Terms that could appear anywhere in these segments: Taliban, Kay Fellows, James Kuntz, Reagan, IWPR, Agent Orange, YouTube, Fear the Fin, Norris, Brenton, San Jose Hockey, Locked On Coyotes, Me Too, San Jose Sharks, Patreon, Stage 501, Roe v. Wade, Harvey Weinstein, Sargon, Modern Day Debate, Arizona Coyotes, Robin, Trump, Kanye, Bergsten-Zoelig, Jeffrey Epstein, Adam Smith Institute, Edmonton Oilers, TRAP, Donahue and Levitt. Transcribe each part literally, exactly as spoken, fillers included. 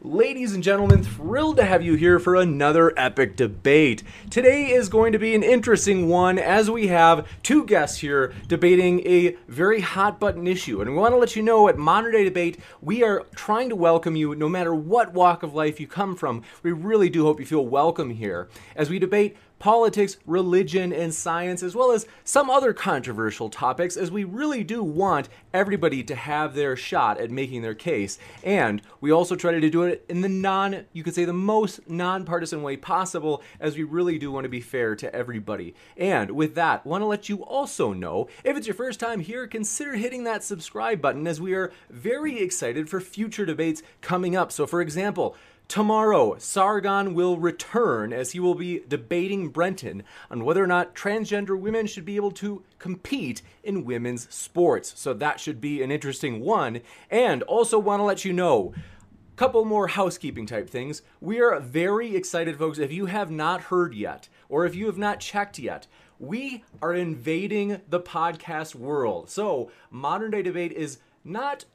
Ladies and gentlemen, thrilled to have you here for another epic debate. Today is going to be an interesting one as we have two guests here debating a very hot button issue. And we want to let you know at Modern Day Debate, we are trying to welcome you no matter what walk of life you come from. We really do hope you feel welcome here as we debate politics, religion, and science, as well as some other controversial topics, as we really do want everybody to have their shot at making their case. And we also try to do it in the non, you could say the most nonpartisan way possible, as we really do want to be fair to everybody. And with that, want to let you also know, if it's your first time here, consider hitting that subscribe button, as we are very excited for future debates coming up. So for example, tomorrow, Sargon will return as he will be debating Brenton on whether or not transgender women should be able to compete in women's sports. So that should be an interesting one. And also want to let you know, a couple more housekeeping type things. We are very excited, folks. If you have not heard yet, or if you have not checked yet, we are invading the podcast world. So Modern Day Debate is not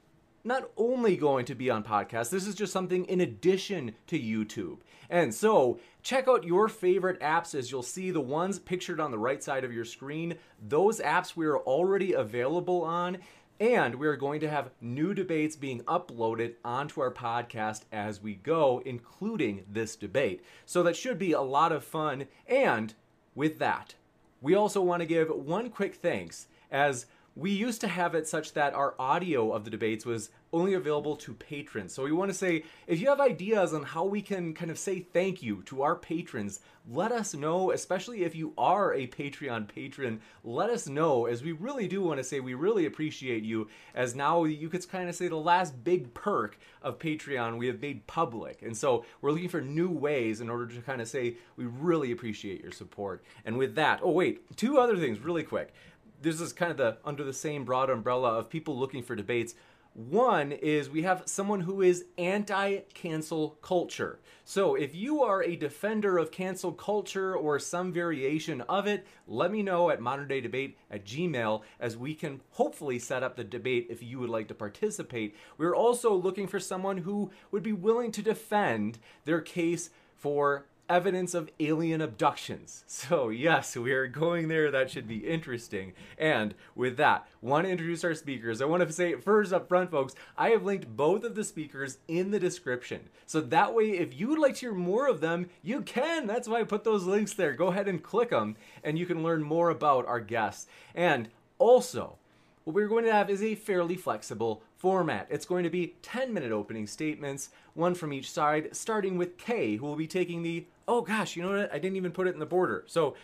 not only going to be on podcasts, this is just something in addition to YouTube. And so check out your favorite apps, as you'll see the ones pictured on the right side of your screen. Those apps we are already available on, and we're going to have new debates being uploaded onto our podcast as we go, including this debate. So that should be a lot of fun. And with that, we also want to give one quick thanks, as we used to have it such that our audio of the debates was only available to patrons. So we want to say, if you have ideas on how we can kind of say thank you to our patrons, let us know, especially if you are a Patreon patron. Let us know, as we really do want to say we really appreciate you, as now you could kind of say the last big perk of Patreon we have made public. And so we're looking for new ways in order to kind of say we really appreciate your support. And with that, oh wait, two other things really quick. This is kind of the under the same broad umbrella of people looking for debates. One is we have someone who is anti-cancel culture. So if you are a defender of cancel culture or some variation of it, let me know at moderndaydebate at gmail, as we can hopefully set up the debate if you would like to participate. We're also looking for someone who would be willing to defend their case for evidence of alien abductions. So yes, we are going there. That should be interesting. And with that, want to introduce our speakers. I want to say first up front, folks, I have linked both of the speakers in the description. So that way, if you would like to hear more of them, you can. That's why I put those links there. Go ahead and click them, and you can learn more about our guests. And also, what we're going to have is a fairly flexible format. It's going to be ten minute opening statements, one from each side, starting with Kay, who will be taking the, oh gosh, you know what? I didn't even put it in the border. So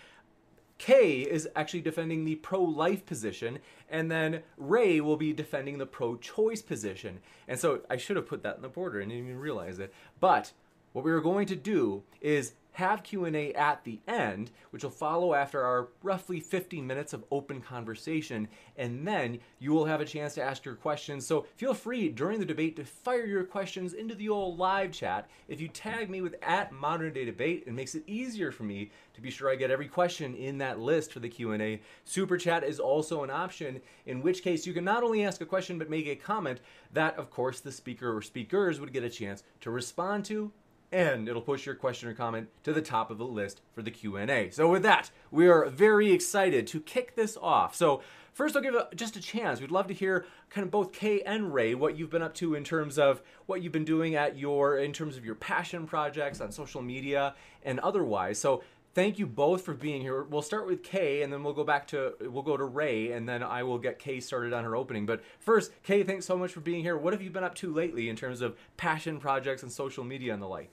Kay is actually defending the pro-life position, and then Ray will be defending the pro-choice position. And so I should have put that in the border and didn't even realize it. But what we are going to do is have Q and A at the end, which will follow after our roughly fifteen minutes of open conversation, and then you will have a chance to ask your questions. So feel free during the debate to fire your questions into the old live chat. If you tag me with at Modern Day Debate, it makes it easier for me to be sure I get every question in that list for the Q and A. Super chat is also an option, in which case you can not only ask a question but make a comment that, of course, the speaker or speakers would get a chance to respond to and it'll push your question or comment to the top of the list for the Q and A. So with that, we are very excited to kick this off. So first, I'll give it just a chance. We'd love to hear kind of both Kay and Ray, what you've been up to in terms of what you've been doing at your, in terms of your passion projects on social media and otherwise. So thank you both for being here. We'll start with Kay, and then we'll go back to, we'll go to Ray, and then I will get Kay started on her opening. But first, Kay, thanks so much for being here. What have you been up to lately in terms of passion projects and social media and the like?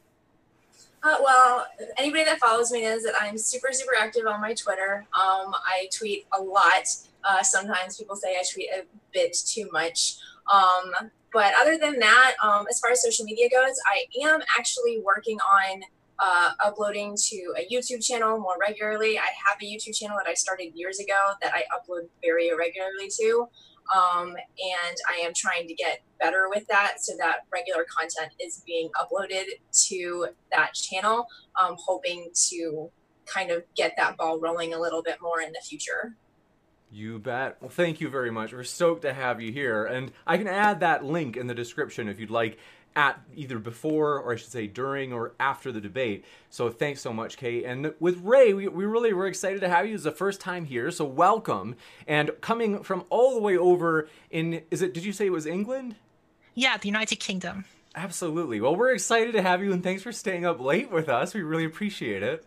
Uh, well, anybody that follows me knows that I'm super, super active on my Twitter. Um, I tweet a lot. Uh, sometimes people say I tweet a bit too much. Um, but other than that, um, as far as social media goes, I am actually working on uh, uploading to a YouTube channel more regularly. I have a YouTube channel that I started years ago that I upload very irregularly to. Um, and I am trying to get better with that so that regular content is being uploaded to that channel. I'm hoping to kind of get that ball rolling a little bit more in the future. You bet. Well, thank you very much. We're stoked to have you here. And I can add that link in the description if you'd like, at either before, or I should say during or after the debate. So thanks so much, Kay. And with Ray, we, we really were excited to have you. It's the first time here, so welcome. And coming from all the way over in, is it, did you say it was England? Yeah, the United Kingdom. Absolutely. Well, we're excited to have you, and thanks for staying up late with us. We really appreciate it.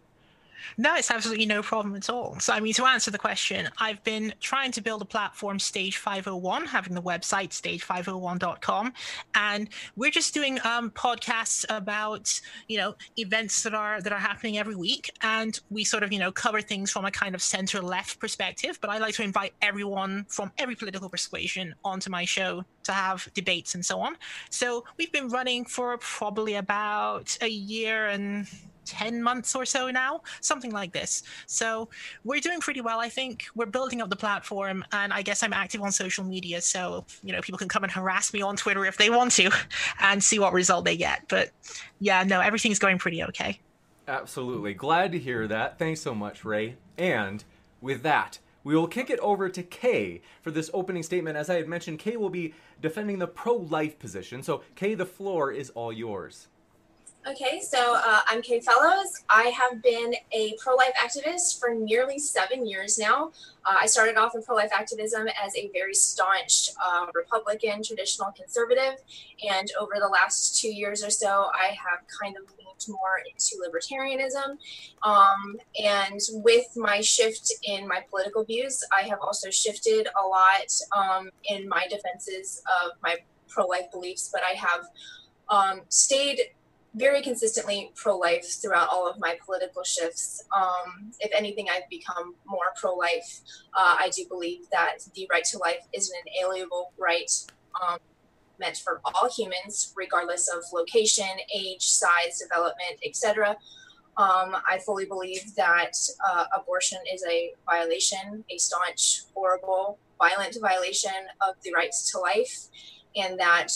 No, it's absolutely no problem at all. So, I mean, to answer the question, I've been trying to build a platform, Stage five oh one, having the website, stage five oh one dot com. And we're just doing um, podcasts about, you know, events that are that are happening every week. And we sort of, you know, cover things from a kind of center-left perspective. But I like to invite everyone from every political persuasion onto my show to have debates and so on. So we've been running for probably about a year and ten months or so now, something like this. So we're doing pretty well, I think. We're building up the platform, and I guess I'm active on social media, so, you know, people can come and harass me on Twitter if they want to and see what result they get. But yeah, no, everything's going pretty okay. Absolutely. Glad to hear that. Thanks so much, Ray. And with that, we will kick it over to Kay for this opening statement. As I had mentioned, Kay will be defending the pro-life position. So Kay, the floor is all yours. Okay, so uh, I'm Kay Fellows. I have been a pro-life activist for nearly seven years now. Uh, I started off in pro-life activism as a very staunch uh, Republican, traditional conservative, and over the last two years or so, I have kind of leaned more into libertarianism. Um, and with my shift in my political views, I have also shifted a lot um, in my defenses of my pro-life beliefs, but I have um, stayed very consistently pro-life throughout all of my political shifts. Um, if anything, I've become more pro-life. Uh, I do believe that the right to life is an inalienable right um, meant for all humans, regardless of location, age, size, development, et cetera. Um, I fully believe that uh, abortion is a violation, a staunch, horrible, violent violation of the rights to life, and that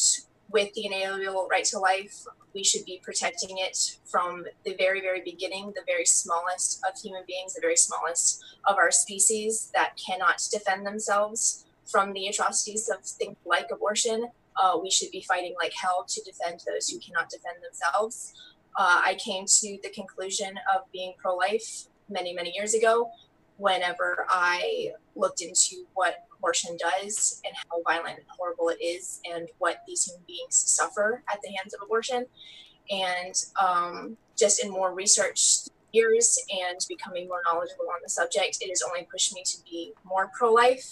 with the inalienable right to life, we should be protecting it from the very, very beginning, the very smallest of human beings, the very smallest of our species that cannot defend themselves from the atrocities of things like abortion. Uh, we should be fighting like hell to defend those who cannot defend themselves. Uh, I came to the conclusion of being pro-life many, many years ago whenever I looked into what abortion does and how violent and horrible it is and what these human beings suffer at the hands of abortion. And um, just in more research years and becoming more knowledgeable on the subject, it has only pushed me to be more pro-life.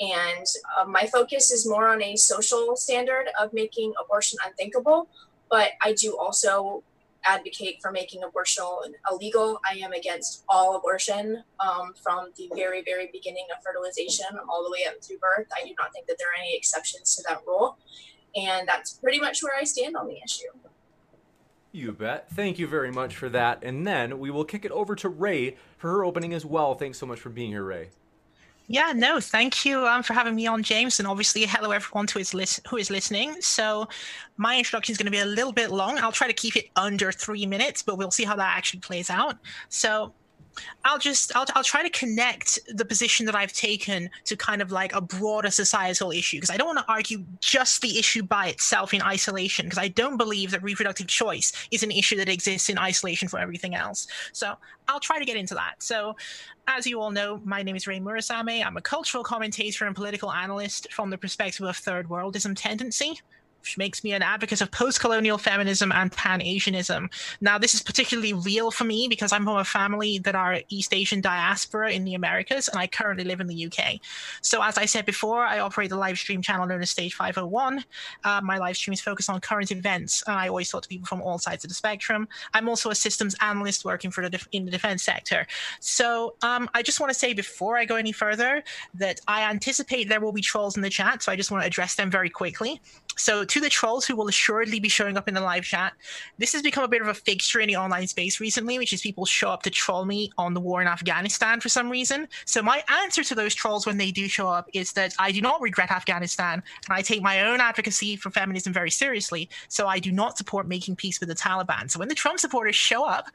And uh, my focus is more on a social standard of making abortion unthinkable, but I do also advocate for making abortion illegal. I am against all abortion um, from the very, very beginning of fertilization all the way up through birth. I do not think that there are any exceptions to that rule. And that's pretty much where I stand on the issue. You bet. Thank you very much for that. And then we will kick it over to Ray for her opening as well. Thanks so much for being here, Ray. Yeah, no, thank you um, for having me on, James. And obviously, hello, everyone who is, lis- who is listening. So my introduction is going to be a little bit long. I'll try to keep it under three minutes, but we'll see how that actually plays out. So I'll just I'll I'll try to connect the position that I've taken to kind of like a broader societal issue, because I don't want to argue just the issue by itself in isolation, because I don't believe that reproductive choice is an issue that exists in isolation from everything else. So I'll try to get into that. So as you all know, my name is Ray Murasame. I'm a cultural commentator and political analyst from the perspective of third worldism tendency, which makes me an advocate of post-colonial feminism and Pan-Asianism. Now, this is particularly real for me because I'm from a family that are East Asian diaspora in the Americas, and I currently live in the U K. So as I said before, I operate the live stream channel known as Stage five oh one. Uh, my live stream is focused on current events, and I always talk to people from all sides of the spectrum. I'm also a systems analyst working for the def- in the defense sector. So um, I just want to say before I go any further that I anticipate there will be trolls in the chat, so I just want to address them very quickly. So to the trolls who will assuredly be showing up in the live chat, this has become a bit of a fixture in the online space recently, which is people show up to troll me on the war in Afghanistan for some reason. So my answer to those trolls when they do show up is that I do not regret Afghanistan, and I take my own advocacy for feminism very seriously, so I do not support making peace with the Taliban. So when the Trump supporters show up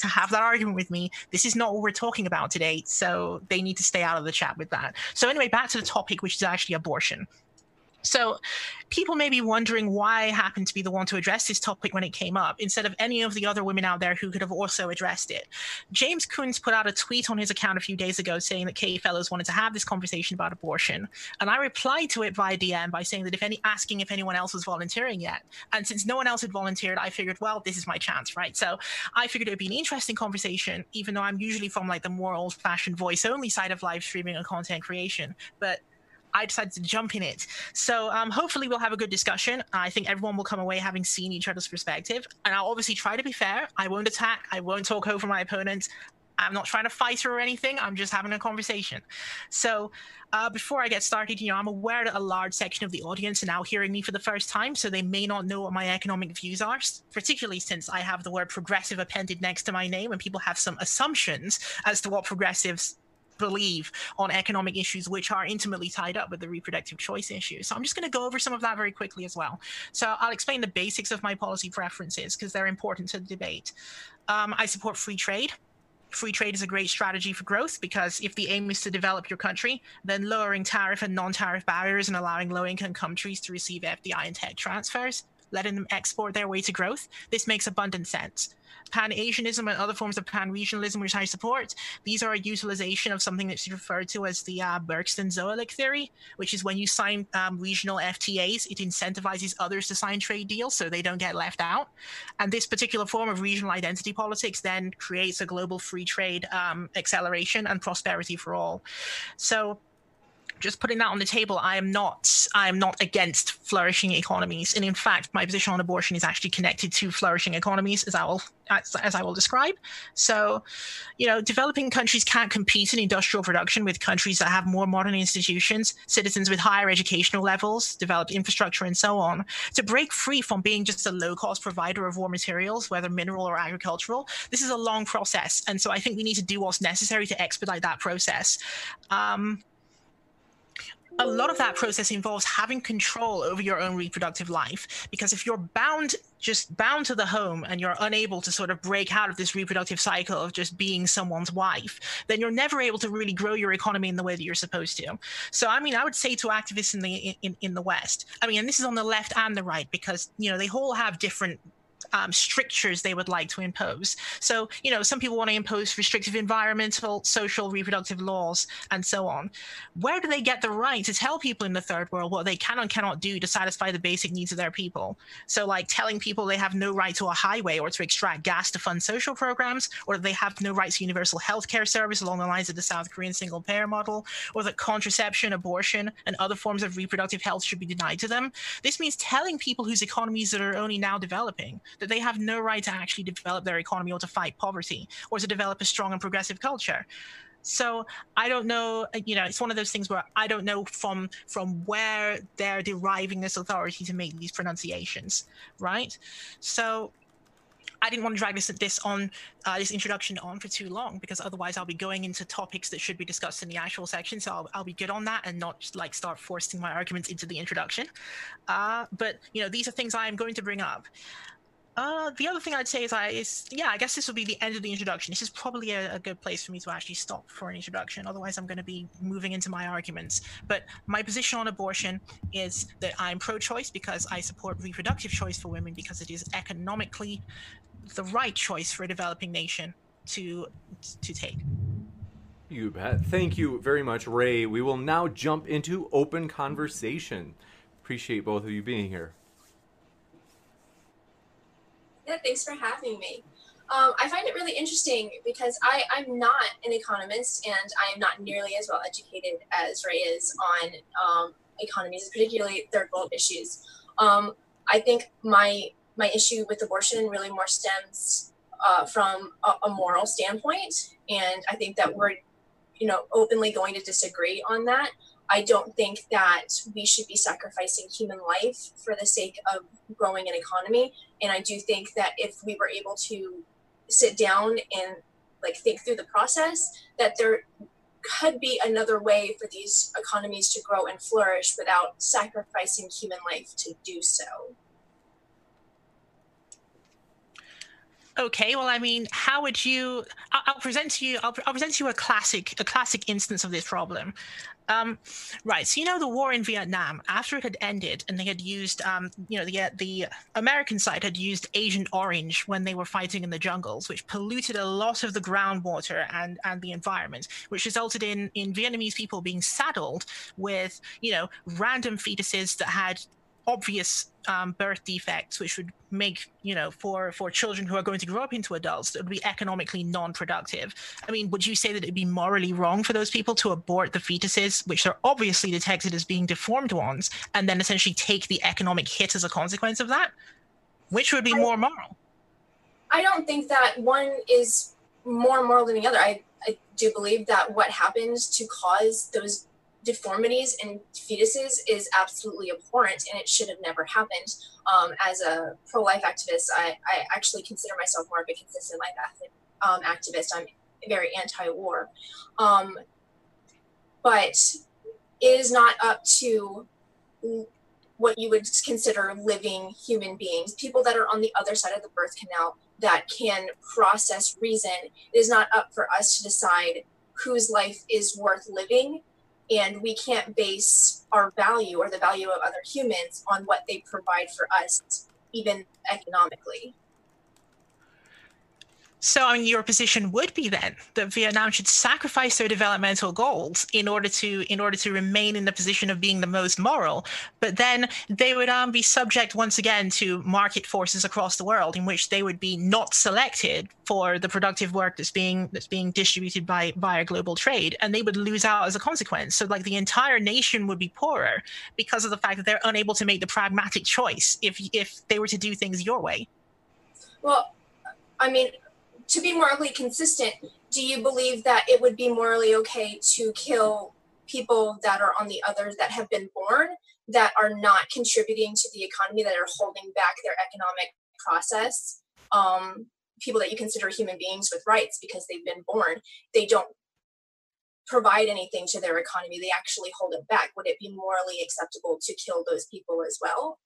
to have that argument with me, this is not what we're talking about today, so they need to stay out of the chat with that. So anyway, back to the topic, which is actually abortion. So people may be wondering why I happened to be the one to address this topic when it came up, instead of any of the other women out there who could have also addressed it. James Kuntz put out a tweet on his account a few days ago saying that Kay Fellows wanted to have this conversation about abortion. And I replied to it via D M by saying that if any, asking if anyone else was volunteering yet. And since no one else had volunteered, I figured, well, this is my chance, right? So I figured it would be an interesting conversation, even though I'm usually from like the more old-fashioned voice-only side of live streaming and content creation. But I decided to jump in it. So um, hopefully we'll have a good discussion. I think everyone will come away having seen each other's perspective. And I'll obviously try to be fair. I won't attack. I won't talk over my opponent. I'm not trying to fight her or anything. I'm just having a conversation. So uh, before I get started, you know, I'm aware that a large section of the audience are now hearing me for the first time, so they may not know what my economic views are, particularly since I have the word progressive appended next to my name and people have some assumptions as to what progressives believe on economic issues, which are intimately tied up with the reproductive choice issue. So I'm just going to go over some of that very quickly as well. So I'll explain the basics of my policy preferences because they're important to the debate. Um, I support free trade. Free trade is a great strategy for growth because if the aim is to develop your country, then lowering tariff and non-tariff barriers and allowing low-income countries to receive F D I and tech transfers, letting them export their way to growth, this makes abundant sense. Pan-Asianism and other forms of pan-regionalism, which I support, these are a utilization of something that's referred to as the uh, Bergsten-Zoelig theory, which is when you sign um, regional F T As, it incentivizes others to sign trade deals so they don't get left out. And this particular form of regional identity politics then creates a global free trade um, acceleration and prosperity for all. So just putting that on the table, I am not I am not against flourishing economies. And in fact, my position on abortion is actually connected to flourishing economies, as I will as, as I will describe. So, you know, developing countries can't compete in industrial production with countries that have more modern institutions, citizens with higher educational levels, developed infrastructure, and so on. To break free from being just a low-cost provider of raw materials, whether mineral or agricultural, this is a long process. And so I think we need to do what's necessary to expedite that process. Um, A lot of that process involves having control over your own reproductive life, because if you're bound, just bound to the home and you're unable to sort of break out of this reproductive cycle of just being someone's wife, then you're never able to really grow your economy in the way that you're supposed to. So, I mean, I would say to activists in the in, in the West, I mean, and this is on the left and the right, because, you know, they all have different Um, strictures they would like to impose. So, you know, some people want to impose restrictive environmental, social, reproductive laws, and so on. Where do they get the right to tell people in the third world what they can and cannot do to satisfy the basic needs of their people? So, like telling people they have no right to a highway or to extract gas to fund social programs, or that they have no right to universal health care service along the lines of the South Korean single-payer model, or that contraception, abortion, and other forms of reproductive health should be denied to them. This means telling people whose economies that are only now developing that they have no right to actually develop their economy or to fight poverty or to develop a strong and progressive culture. So I don't know, you know, it's one of those things where I don't know from from where they're deriving this authority to make these pronunciations, right? So I didn't want to drag this this on uh, this introduction on for too long, because otherwise I'll be going into topics that should be discussed in the actual section. So I'll, I'll be good on that and not just, like, start forcing my arguments into the introduction. Uh, but, you know, these are things I am going to bring up. Uh, the other thing I'd say is, I, is, yeah, I guess this will be the end of the introduction. This is probably a, a good place for me to actually stop for an introduction. Otherwise, I'm going to be moving into my arguments. But my position on abortion is that I'm pro-choice because I support reproductive choice for women because it is economically the right choice for a developing nation to to take. You bet. Thank you very much, Ray. We will now jump into open conversation. Appreciate both of you being here. Yeah, thanks for having me. Um, I find it really interesting because I, I'm not an economist, and I am not nearly as well educated as Ray is on um, economies, particularly third world issues. Um, I think my my issue with abortion really more stems uh, from a, a moral standpoint, and I think that we're, you know, openly going to disagree on that. I don't think that we should be sacrificing human life for the sake of growing an economy. And I do think that if we were able to sit down and like think through the process, that there could be another way for these economies to grow and flourish without sacrificing human life to do so. Okay, well, I mean, how would you? I'll, I'll present to you. I'll, I'll present to you a classic, a classic instance of this problem. Um, right. So you know the war in Vietnam, after it had ended, and they had used, um, you know, the the American side had used Agent Orange when they were fighting in the jungles, which polluted a lot of the groundwater and and the environment, which resulted in in Vietnamese people being saddled with, you know, random fetuses that had obvious um, birth defects, which would make, you know, for, for children who are going to grow up into adults, that would be economically non-productive. I mean, would you say that it'd be morally wrong for those people to abort the fetuses, which are obviously detected as being deformed ones, and then essentially take the economic hit as a consequence of that? Which would be I, more moral? I don't think that one is more moral than the other. I, I do believe that what happens to cause those deformities in fetuses is absolutely abhorrent, and it should have never happened. Um, as a pro-life activist, I, I actually consider myself more of a consistent life um, activist. I'm very anti-war. Um, but it is not up to what you would consider living human beings, people that are on the other side of the birth canal that can process reason. It is not up for us to decide whose life is worth living. And we can't base our value or the value of other humans on what they provide for us, even economically. So I mean, your position would be then that Vietnam should sacrifice their developmental goals in order to in order to remain in the position of being the most moral, but then they would um, be subject once again to market forces across the world in which they would be not selected for the productive work that's being that's being distributed by via global trade, and they would lose out as a consequence. So like the entire nation would be poorer because of the fact that they're unable to make the pragmatic choice if if they were to do things your way. Well, I mean, to be morally consistent, do you believe that it would be morally okay to kill people that are on the other, that have been born, that are not contributing to the economy, that are holding back their economic process? Um, people that you consider human beings with rights because they've been born, they don't provide anything to their economy. They actually hold it back. Would it be morally acceptable to kill those people as well?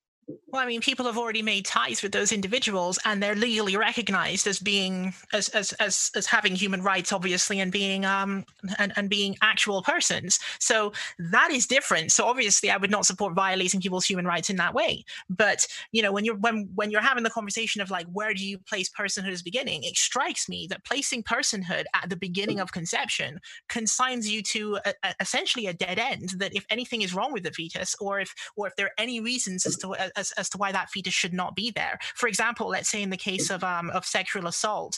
Well, I mean, people have already made ties with those individuals, and they're legally recognized as being as as as, as having human rights, obviously, and being um and, and being actual persons. So that is different. So obviously, I would not support violating people's human rights in that way. But you know, when you're when when you're having the conversation of like, where do you place personhood as beginning? It strikes me that placing personhood at the beginning of conception consigns you to a, a, essentially a dead end. That if anything is wrong with the fetus, or if or if there are any reasons as to As, as to why that fetus should not be there. For example, let's say in the case of um, of sexual assault,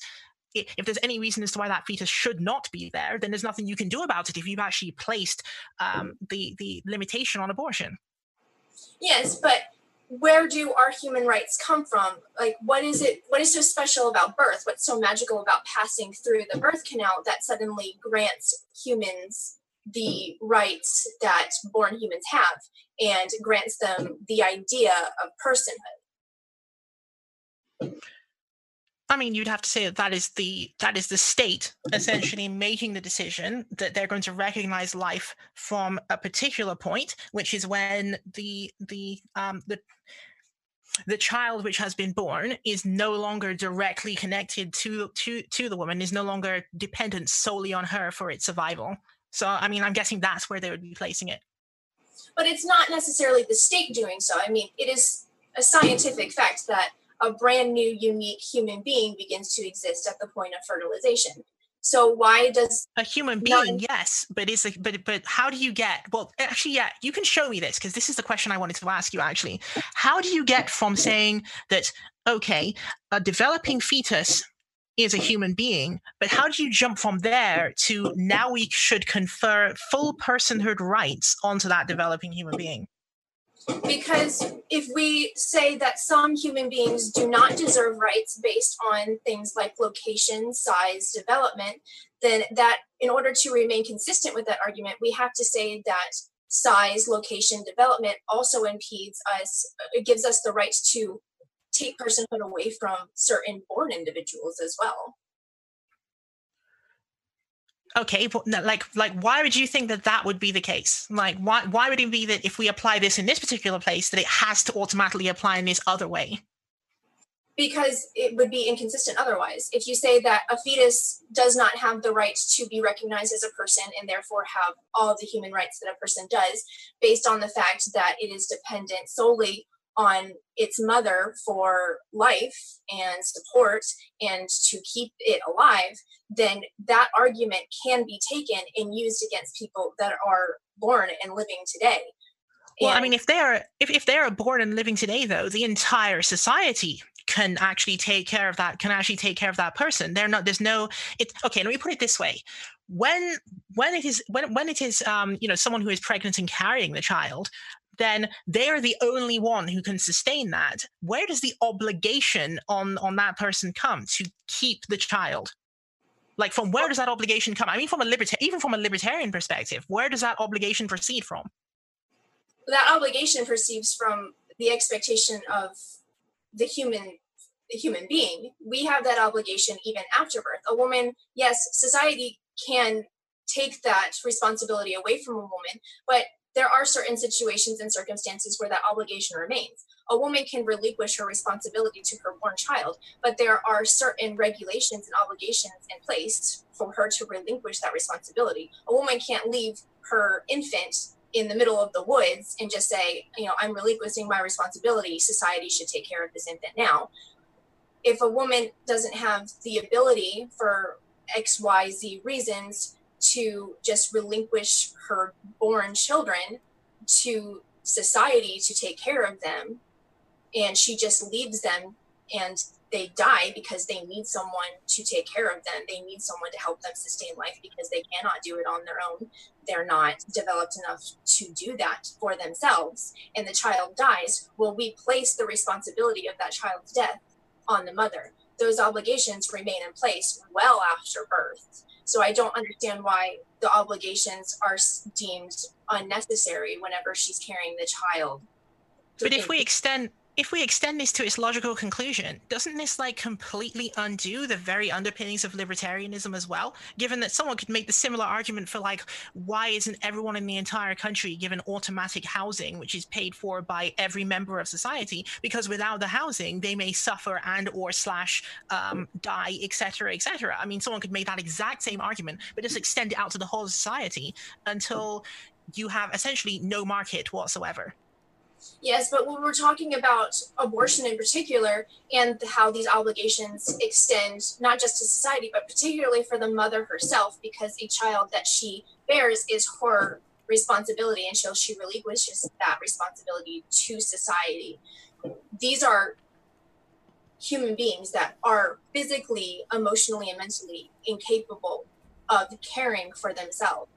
if there's any reason as to why that fetus should not be there, then there's nothing you can do about it if you've actually placed um, the, the limitation on abortion. Yes, but where do our human rights come from? Like, what is it? What is so special about birth? What's so magical about passing through the birth canal that suddenly grants humans the rights that born humans have and grants them the idea of personhood? I mean, you'd have to say that that is the that is the state essentially making the decision that they're going to recognize life from a particular point, which is when the the um, the the child which has been born is no longer directly connected to to to the woman, is no longer dependent solely on her for its survival. So, I mean, I'm guessing that's where they would be placing it. But it's not necessarily the state doing so. I mean, it is a scientific fact that a brand new, unique human being begins to exist at the point of fertilization. So why does a human being? Not- yes, but it's like, but but how do you get? Well, actually, yeah, you can show me this because this is the question I wanted to ask you. Actually, how do you get from saying that okay, a developing fetus is a human being, but how do you jump from there to now we should confer full personhood rights onto that developing human being? Because if we say that some human beings do not deserve rights based on things like location, size, development, then that in order to remain consistent with that argument, we have to say that size, location, development also impedes us, it gives us the rights to take personhood away from certain born individuals as well. Okay, but like, like, why would you think that that would be the case? Like, why, why would it be that if we apply this in this particular place, that it has to automatically apply in this other way? Because it would be inconsistent otherwise. If you say that a fetus does not have the right to be recognized as a person and therefore have all the human rights that a person does, based on the fact that it is dependent solely on its mother for life and support and to keep it alive, then that argument can be taken and used against people that are born and living today. Well, and I mean, if they are if, if they are born and living today, though, the entire society can actually take care of that. Can actually take care of that person. They're not. There's no. It. Okay. Let me put it this way. When when it is when when it is um you know someone who is pregnant and carrying the child, then they are the only one who can sustain that. Where does the obligation on, on that person come to keep the child? Like, from where does that obligation come? I mean, from a liberta- even from a libertarian perspective, where does that obligation proceed from? That obligation proceeds from the expectation of the human the human being. We have that obligation even after birth. A woman, yes, society can take that responsibility away from a woman, but there are certain situations and circumstances where that obligation remains. A woman can relinquish her responsibility to her born child, but there are certain regulations and obligations in place for her to relinquish that responsibility. A woman can't leave her infant in the middle of the woods and just say, you know, I'm relinquishing my responsibility. Society should take care of this infant now. If a woman doesn't have the ability for X, Y, Z reasons to just relinquish her born children to society to take care of them, and she just leaves them and they die because they need someone to take care of them, they need someone to help them sustain life because they cannot do it on their own, they're not developed enough to do that for themselves, and the child dies, well, we place the responsibility of that child's death on the mother. Those obligations remain in place well after birth. So I don't understand why the obligations are deemed unnecessary whenever she's carrying the child. But if we extend if we extend this to its logical conclusion, doesn't this like completely undo the very underpinnings of libertarianism as well? Given that someone could make the similar argument for like, why isn't everyone in the entire country given automatic housing, which is paid for by every member of society? Because without the housing, they may suffer and or slash um, die, et cetera, et cetera. I mean, someone could make that exact same argument, but just extend it out to the whole society until you have essentially no market whatsoever. Yes, but when we're talking about abortion in particular and how these obligations extend not just to society, but particularly for the mother herself, because a child that she bears is her responsibility until she relinquishes that responsibility to society. These are human beings that are physically, emotionally, and mentally incapable of caring for themselves.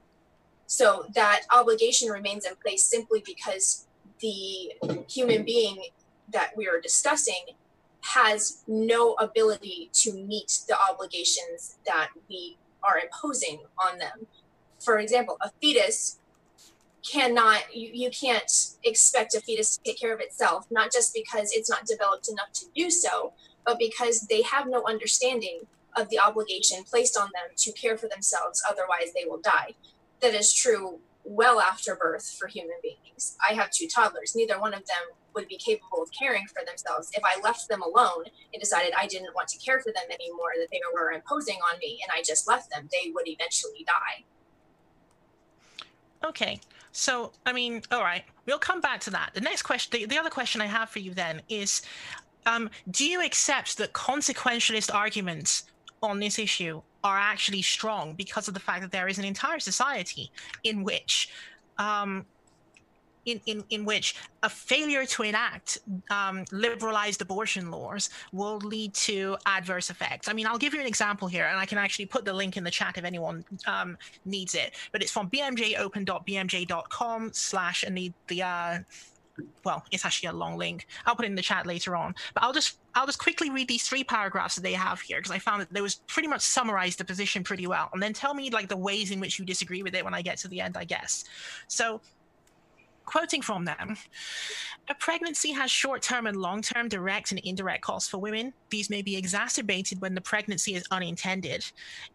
So that obligation remains in place simply because the human being that we are discussing has no ability to meet the obligations that we are imposing on them. For example, a fetus cannot, you, you can't expect a fetus to take care of itself, not just because it's not developed enough to do so, but because they have no understanding of the obligation placed on them to care for themselves, otherwise they will die. That is true well after birth for human beings. I have two toddlers. Neither one of them would be capable of caring for themselves. If I left them alone and decided I didn't want to care for them anymore, that they were imposing on me, and I just left them, they would eventually die. Okay. So, I mean, all right, we'll come back to that. The next question, the, the other question I have for you then is, um, do you accept that consequentialist arguments on this issue are actually strong because of the fact that there is an entire society in which, um, in, in, in which a failure to enact um, liberalized abortion laws will lead to adverse effects? I mean, I'll give you an example here, and I can actually put the link in the chat if anyone um, needs it. But it's from b m j open dot b m j dot com slash and the, the uh, well, it's actually a long link. I'll put it in the chat later on. But I'll just I'll just quickly read these three paragraphs that they have here, because I found that they was pretty much summarized the position pretty well. And then tell me like the ways in which you disagree with it when I get to the end, I guess. So, quoting from them, a pregnancy has short-term and long-term direct and indirect costs for women. These may be exacerbated when the pregnancy is unintended.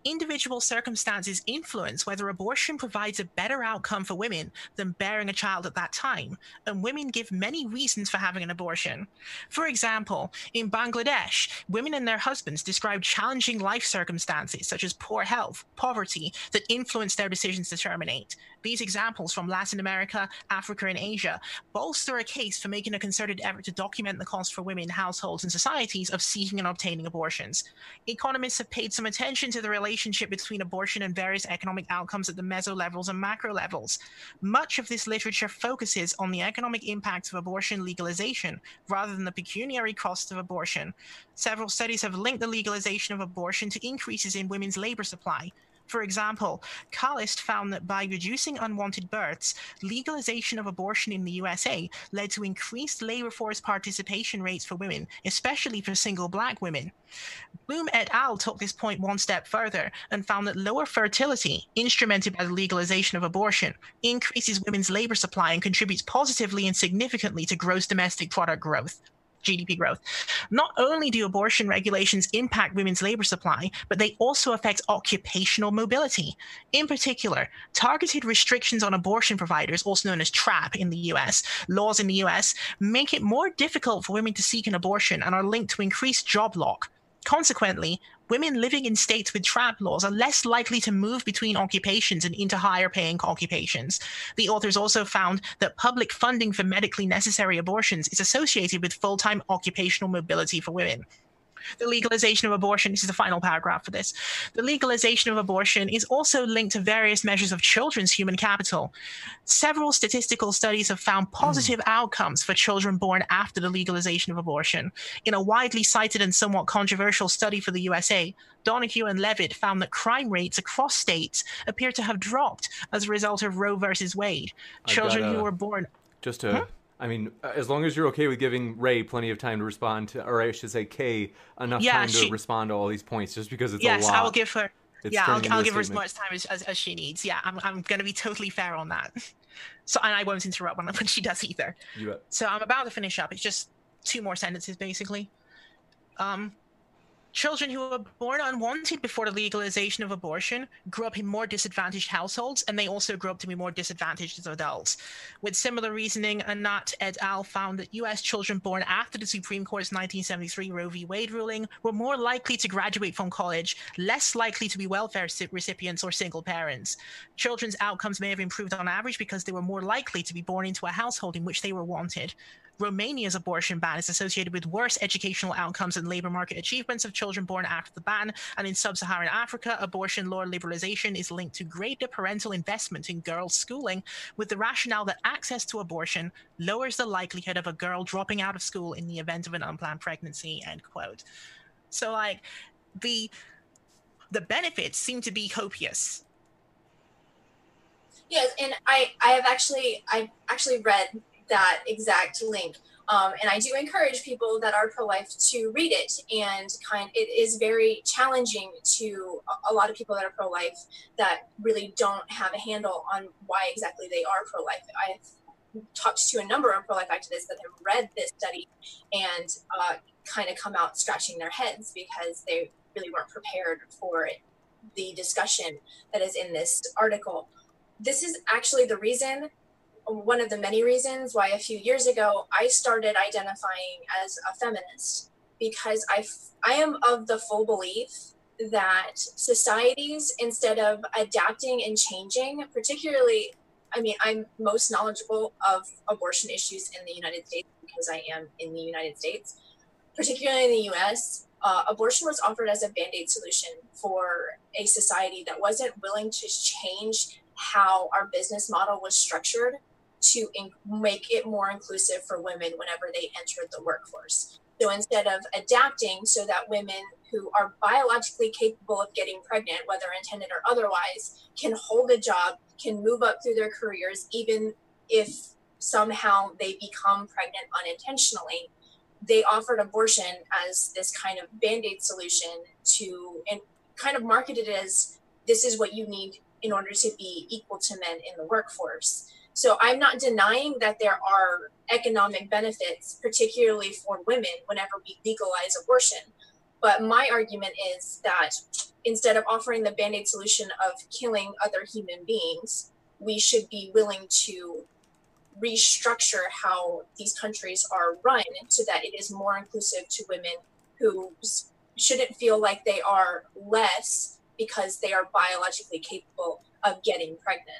Individual circumstances influence whether abortion provides a better outcome for women than bearing a child at that time, and women give many reasons for having an abortion. For example, in Bangladesh, women and their husbands describe challenging life circumstances such as poor health, poverty, that influence their decisions to terminate. These examples from Latin America, Africa, and Asia bolster a case for making a concerted effort to document the cost for women, households, and societies of seeking and obtaining abortions. Economists have paid some attention to the relationship between abortion and various economic outcomes at the meso levels and macro levels. Much of this literature focuses on the economic impacts of abortion legalization rather than the pecuniary cost of abortion. Several studies have linked the legalization of abortion to increases in women's labor supply. For example, Callist found that by reducing unwanted births, legalization of abortion in the U S A led to increased labor force participation rates for women, especially for single Black women. Bloom et al. Took this point one step further and found that lower fertility, instrumented by the legalization of abortion, increases women's labor supply and contributes positively and significantly to gross domestic product growth. G D P growth. Not only do abortion regulations impact women's labor supply, but they also affect occupational mobility. In particular, targeted restrictions on abortion providers, also known as TRAP in the U S, laws in the U S make it more difficult for women to seek an abortion and are linked to increased job lock. Consequently, women living in states with TRAP laws are less likely to move between occupations and into higher-paying occupations. The authors also found that public funding for medically necessary abortions is associated with full-time occupational mobility for women. The legalization of abortion, this is the final paragraph for this, the legalization of abortion is also linked to various measures of children's human capital. Several statistical studies have found positive mm. outcomes for children born after the legalization of abortion. In a widely cited and somewhat controversial study for the U S A, Donahue and Levitt found that crime rates across states appear to have dropped as a result of Roe versus Wade. Children gotta, who were born... Just to... Huh? I mean, as long as you're okay with giving Ray plenty of time to respond to, or I should say Kay, enough yeah, time she, to respond to all these points, just because it's yes, a lot. Yes, I will give her, it's yeah, I'll, I'll give her as much time as, as, as she needs. Yeah, I'm, I'm going to be totally fair on that. So, and I won't interrupt when, when she does either. You bet. So I'm about to finish up. It's just two more sentences, basically. Um... Children who were born unwanted before the legalization of abortion grew up in more disadvantaged households, and they also grew up to be more disadvantaged as adults. With similar reasoning, Anat et al. Found that U S children born after the Supreme Court's nineteen seventy-three Roe v. Wade ruling were more likely to graduate from college, less likely to be welfare recipients or single parents. Children's outcomes may have improved on average because they were more likely to be born into a household in which they were wanted. Romania's abortion ban is associated with worse educational outcomes and labor market achievements of children born after the ban, and in sub-Saharan Africa, abortion law liberalization is linked to greater parental investment in girls' schooling, with the rationale that access to abortion lowers the likelihood of a girl dropping out of school in the event of an unplanned pregnancy, end quote. So, like, the, the benefits seem to be copious. Yes, and I, I have actually, I've actually read that exact link. Um, and I do encourage people that are pro-life to read it, and kind it is very challenging to a lot of people that are pro-life that really don't have a handle on why exactly they are pro-life. I've talked to a number of pro-life activists that have read this study and uh, kind of come out scratching their heads because they really weren't prepared for the discussion that is in this article. This is actually the reason one of the many reasons why a few years ago I started identifying as a feminist, because I, f- I am of the full belief that societies, instead of adapting and changing, particularly, I mean, I'm most knowledgeable of abortion issues in the United States because I am in the United States, particularly in the U S, uh, abortion was offered as a band-aid solution for a society that wasn't willing to change how our business model was structured to in- make it more inclusive for women whenever they entered the workforce. So instead of adapting so that women who are biologically capable of getting pregnant, whether intended or otherwise, can hold a job, can move up through their careers, even if somehow they become pregnant unintentionally, they offered abortion as this kind of band-aid solution to, and kind of marketed it as, this is what you need in order to be equal to men in the workforce. So I'm not denying that there are economic benefits, particularly for women, whenever we legalize abortion. But my argument is that instead of offering the band-aid solution of killing other human beings, we should be willing to restructure how these countries are run so that it is more inclusive to women who shouldn't feel like they are less because they are biologically capable of getting pregnant.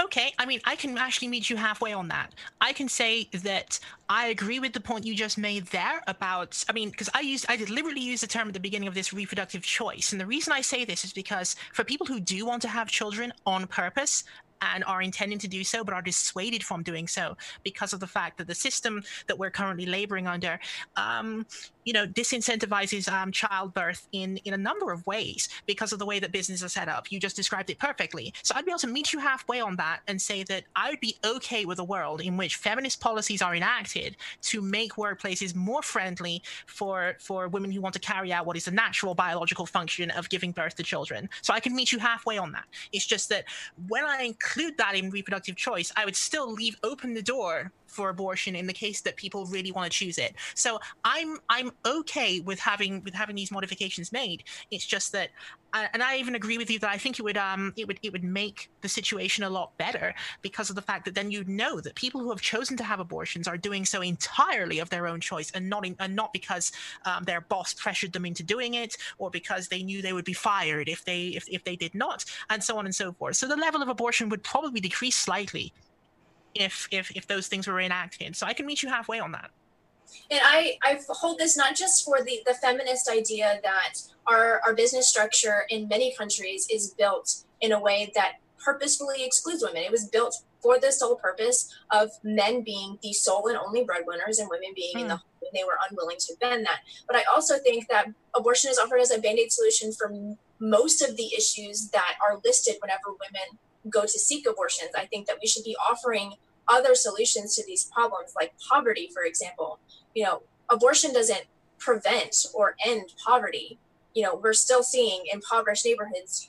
Okay, I mean, I can actually meet you halfway on that. I can say that I agree with the point you just made there about, I mean, because I used, I deliberately used the term at the beginning of this, reproductive choice. And the reason I say this is because for people who do want to have children on purpose and are intending to do so, but are dissuaded from doing so because of the fact that the system that we're currently laboring under, um, you know, disincentivizes um, childbirth in, in a number of ways because of the way that businesses are set up. You just described it perfectly. So I'd be able to meet you halfway on that and say that I would be okay with a world in which feminist policies are enacted to make workplaces more friendly for, for women who want to carry out what is the natural biological function of giving birth to children. So I can meet you halfway on that. It's just that when I include include that in reproductive choice, I would still leave open the door for abortion in the case that people really want to choose it. So I'm I'm okay with having with having these modifications made. It's just that, uh, and I even agree with you that I think it would um it would it would make the situation a lot better because of the fact that then you know that people who have chosen to have abortions are doing so entirely of their own choice and not in, and not because um, their boss pressured them into doing it or because they knew they would be fired if they if if they did not, and so on and so forth. So the level of abortion would probably decrease slightly if, if if those things were enacted. So I can meet you halfway on that. And I, I hold this not just for the, the feminist idea that our, our business structure in many countries is built in a way that purposefully excludes women. It was built for the sole purpose of men being the sole and only breadwinners and women being mm. in the home, and they were unwilling to bend that. But I also think that abortion is offered as a band-aid solution for m- most of the issues that are listed whenever women go to seek abortions. I think that we should be offering other solutions to these problems, like poverty, for example. You know, abortion doesn't prevent or end poverty. You know, we're still seeing impoverished neighborhoods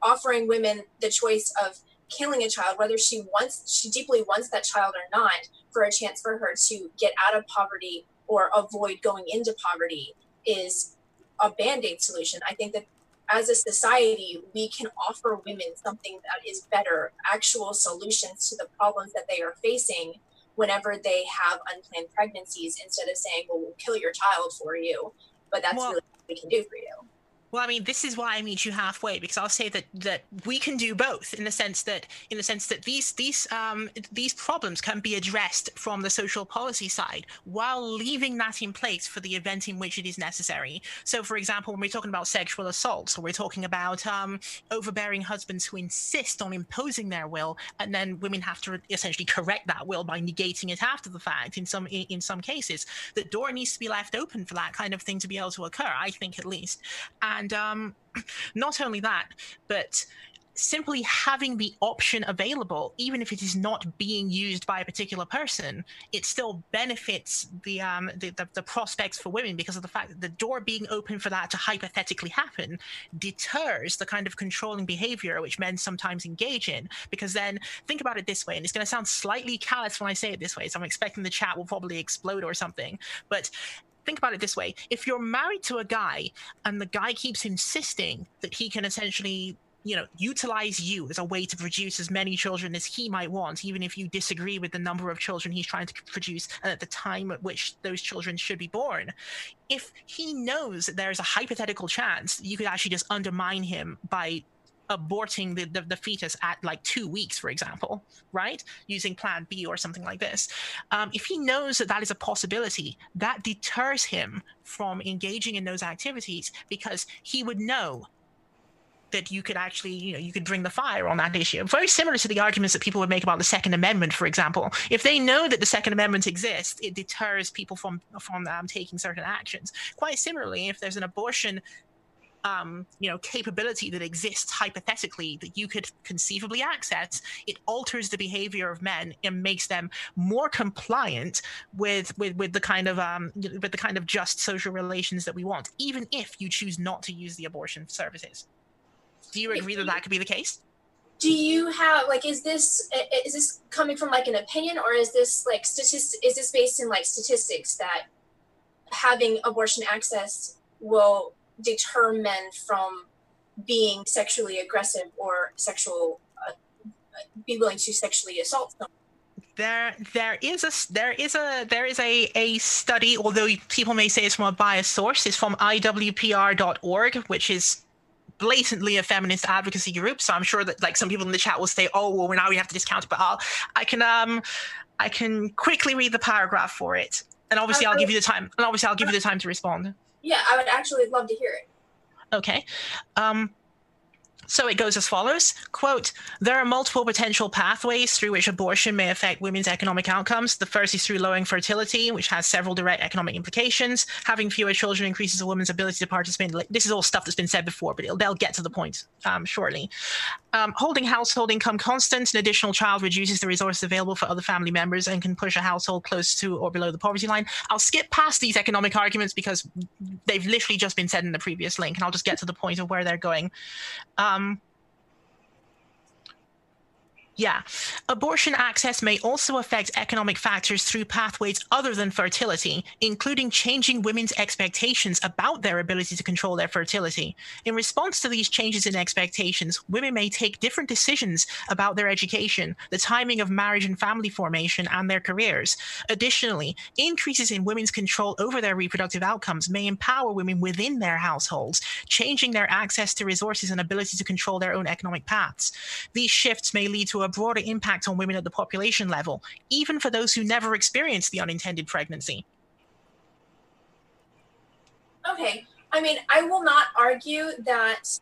offering women the choice of killing a child, whether she wants, she deeply wants that child or not, for a chance for her to get out of poverty or avoid going into poverty is a band-aid solution. I think that as a society, we can offer women something that is better, actual solutions to the problems that they are facing whenever they have unplanned pregnancies, instead of saying, well, we'll kill your child for you, but that's well, really what we can do for you. Well, I mean, this is why I meet you halfway, because I'll say that, that we can do both in the sense that in the sense that these these um, these problems can be addressed from the social policy side while leaving that in place for the event in which it is necessary. So, for example, when we're talking about sexual assault, so we're talking about um, overbearing husbands who insist on imposing their will, and then women have to essentially correct that will by negating it after the fact. In some in, in some cases, the door needs to be left open for that kind of thing to be able to occur, I think, at least. And And um, not only that, but simply having the option available, even if it is not being used by a particular person, it still benefits the, um, the, the, the prospects for women because of the fact that the door being open for that to hypothetically happen deters the kind of controlling behavior which men sometimes engage in. Because then, think about it this way, and it's going to sound slightly callous when I say it this way, so I'm expecting the chat will probably explode or something, but think about it this way. If you're married to a guy and the guy keeps insisting that he can essentially you know, utilize you as a way to produce as many children as he might want, even if you disagree with the number of children he's trying to produce and at the time at which those children should be born. If he knows that there is a hypothetical chance, you could actually just undermine him by aborting the, the, the fetus at like two weeks, for example, right? Using Plan B or something like this. Um, if he knows that that is a possibility, that deters him from engaging in those activities, because he would know that you could actually, you know, you could bring the fire on that issue. Very similar to the arguments that people would make about the Second Amendment, for example. If they know that the Second Amendment exists, it deters people from from um, taking certain actions. Quite similarly, if there's an abortion Um, you know, capability that exists hypothetically that you could conceivably access, it alters the behavior of men and makes them more compliant with with with the kind of um, with the kind of just social relations that we want, even if you choose not to use the abortion services. Do you agree that that could be the case? Do you have, like, is this is this coming from like an opinion, or is this like statistic? Is this based in like statistics that having abortion access will deter men from being sexually aggressive or sexual, uh, be willing to sexually assault someone? There, there is a, there is a, there is a, a study. Although people may say it's from a biased source, it's from I W P R dot org, which is blatantly a feminist advocacy group. So I'm sure that like some people in the chat will say, "Oh, well, now we have to discount it." But I'll, I can, um, I can quickly read the paragraph for it, and obviously I'll give you the time. And obviously I'll give you the time to respond. Yeah, I would actually love to hear it. Okay. Um, so it goes as follows, quote, "There are multiple potential pathways through which abortion may affect women's economic outcomes. The first is through lowering fertility, which has several direct economic implications. Having fewer children increases a woman's ability to participate." This is all stuff that's been said before, but it'll, they'll get to the point um, shortly. Um, "holding household income constant, an additional child reduces the resources available for other family members and can push a household close to or below the poverty line." I'll skip past these economic arguments because they've literally just been said in the previous link, and I'll just get to the point of where they're going. Um, yeah. "Abortion access may also affect economic factors through pathways other than fertility, including changing women's expectations about their ability to control their fertility. In response to these changes in expectations, women may take different decisions about their education, the timing of marriage and family formation, and their careers. Additionally, increases in women's control over their reproductive outcomes may empower women within their households, changing their access to resources and ability to control their own economic paths. These shifts may lead to a broader impact on women at the population level, even for those who never experienced the unintended pregnancy." Okay, I mean, I will not argue that,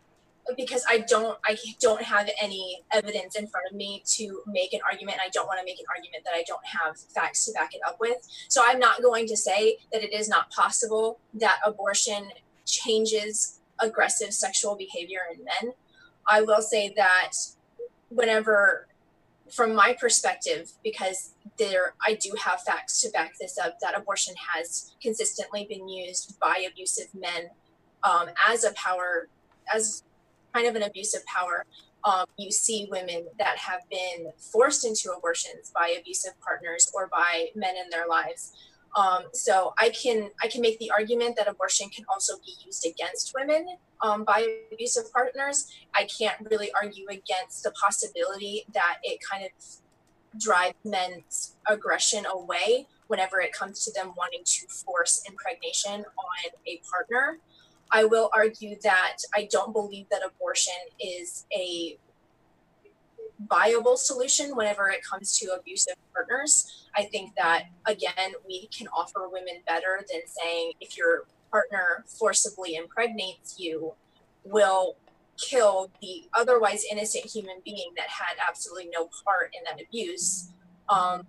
because I don't, I don't have any evidence in front of me to make an argument. I don't want to make an argument that I don't have facts to back it up with. So I'm not going to say that it is not possible that abortion changes aggressive sexual behavior in men. I will say that whenever, from my perspective, because there, I do have facts to back this up, that abortion has consistently been used by abusive men um, as a power, as kind of an abusive power. Um, you see women that have been forced into abortions by abusive partners or by men in their lives. Um, so I can I can make the argument that abortion can also be used against women um, by abusive partners. I can't really argue against the possibility that it kind of drives men's aggression away whenever it comes to them wanting to force impregnation on a partner. I will argue that I don't believe that abortion is a viable solution whenever it comes to abusive partners. I think that, again, we can offer women better than saying, if your partner forcibly impregnates you, will kill the otherwise innocent human being that had absolutely no part in that abuse. Um,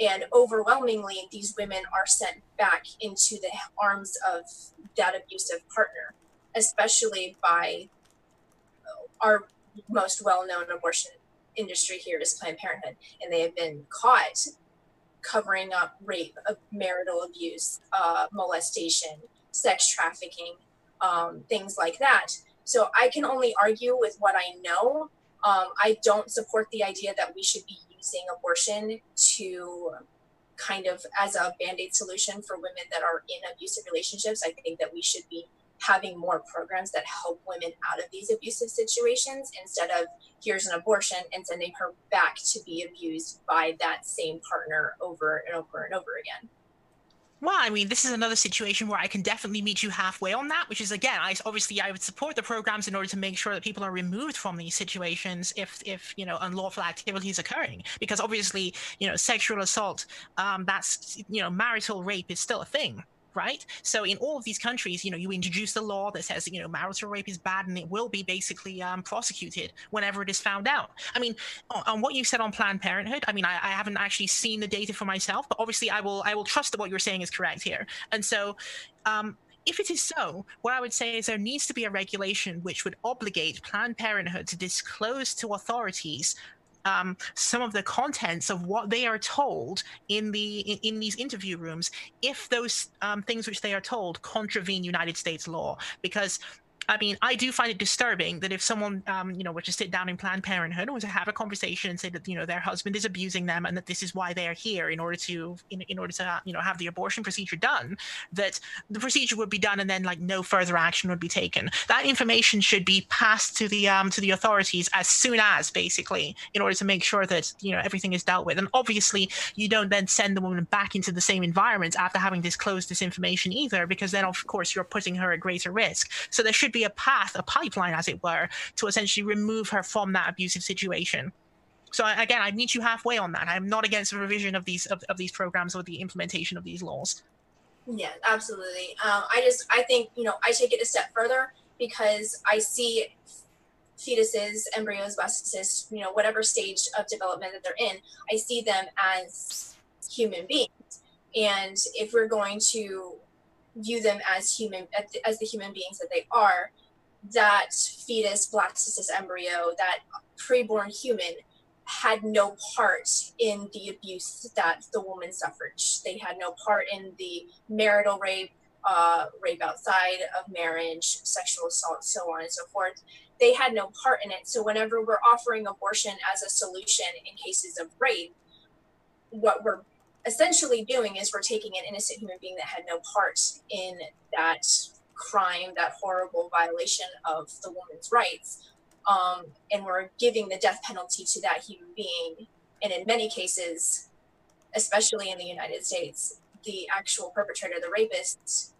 and overwhelmingly, these women are sent back into the arms of that abusive partner, especially by our most well-known abortion industry here is Planned Parenthood, and they have been caught covering up rape, marital abuse, uh, molestation, sex trafficking, um, things like that. So I can only argue with what I know. Um, I don't support the idea that we should be using abortion to kind of as a band-aid solution for women that are in abusive relationships. I think that we should be having more programs that help women out of these abusive situations instead of here's an abortion and sending her back to be abused by that same partner over and over and over again. Well, I mean, this is another situation where I can definitely meet you halfway on that, which is, again, I obviously I would support the programs in order to make sure that people are removed from these situations if, if you know, unlawful activity is occurring. Because obviously, you know, sexual assault, um, that's, you know, marital rape is still a thing. Right. So in all of these countries, you know, you introduce a law that says, you know, marital rape is bad and it will be basically um, prosecuted whenever it is found out. I mean, on, on what you said on Planned Parenthood, I mean, I, I haven't actually seen the data for myself, but obviously I will I will trust that what you're saying is correct here. And so um, if it is so, what I would say is there needs to be a regulation which would obligate Planned Parenthood to disclose to authorities Um, some of the contents of what they are told in the in, in these interview rooms, if those um, things which they are told contravene United States law. Because, I mean, I do find it disturbing that if someone, um, you know, were to sit down in Planned Parenthood or to have a conversation and say that, you know, their husband is abusing them and that this is why they are here in order to, in, in order to, you know, have the abortion procedure done, that the procedure would be done and then, like, no further action would be taken. That information should be passed to the um, to the authorities as soon as, basically, in order to make sure that, you know, everything is dealt with. And obviously, you don't then send the woman back into the same environment after having disclosed this information either, because then, of course, you're putting her at greater risk. So there should be a path, a pipeline, as it were, to essentially remove her from that abusive situation. So again, I meet you halfway on that. I'm not against the revision of these of, of these programs or the implementation of these laws. Yeah, absolutely. Um, I just, I think, you know, I take it a step further because I see fetuses, embryos, blastocysts, you know, whatever stage of development that they're in, I see them as human beings. And if we're going to view them as human, as the human beings that they are, that fetus, blastocyst, embryo, that preborn human had no part in the abuse that the woman suffered. They had no part in the marital rape, uh, rape outside of marriage, sexual assault, so on and so forth. They had no part in it. So whenever we're offering abortion as a solution in cases of rape, what we're essentially doing is we're taking an innocent human being that had no part in that crime, that horrible violation of the woman's rights, um, and we're giving the death penalty to that human being. And in many cases, especially in the United States, the actual perpetrator, the rapist,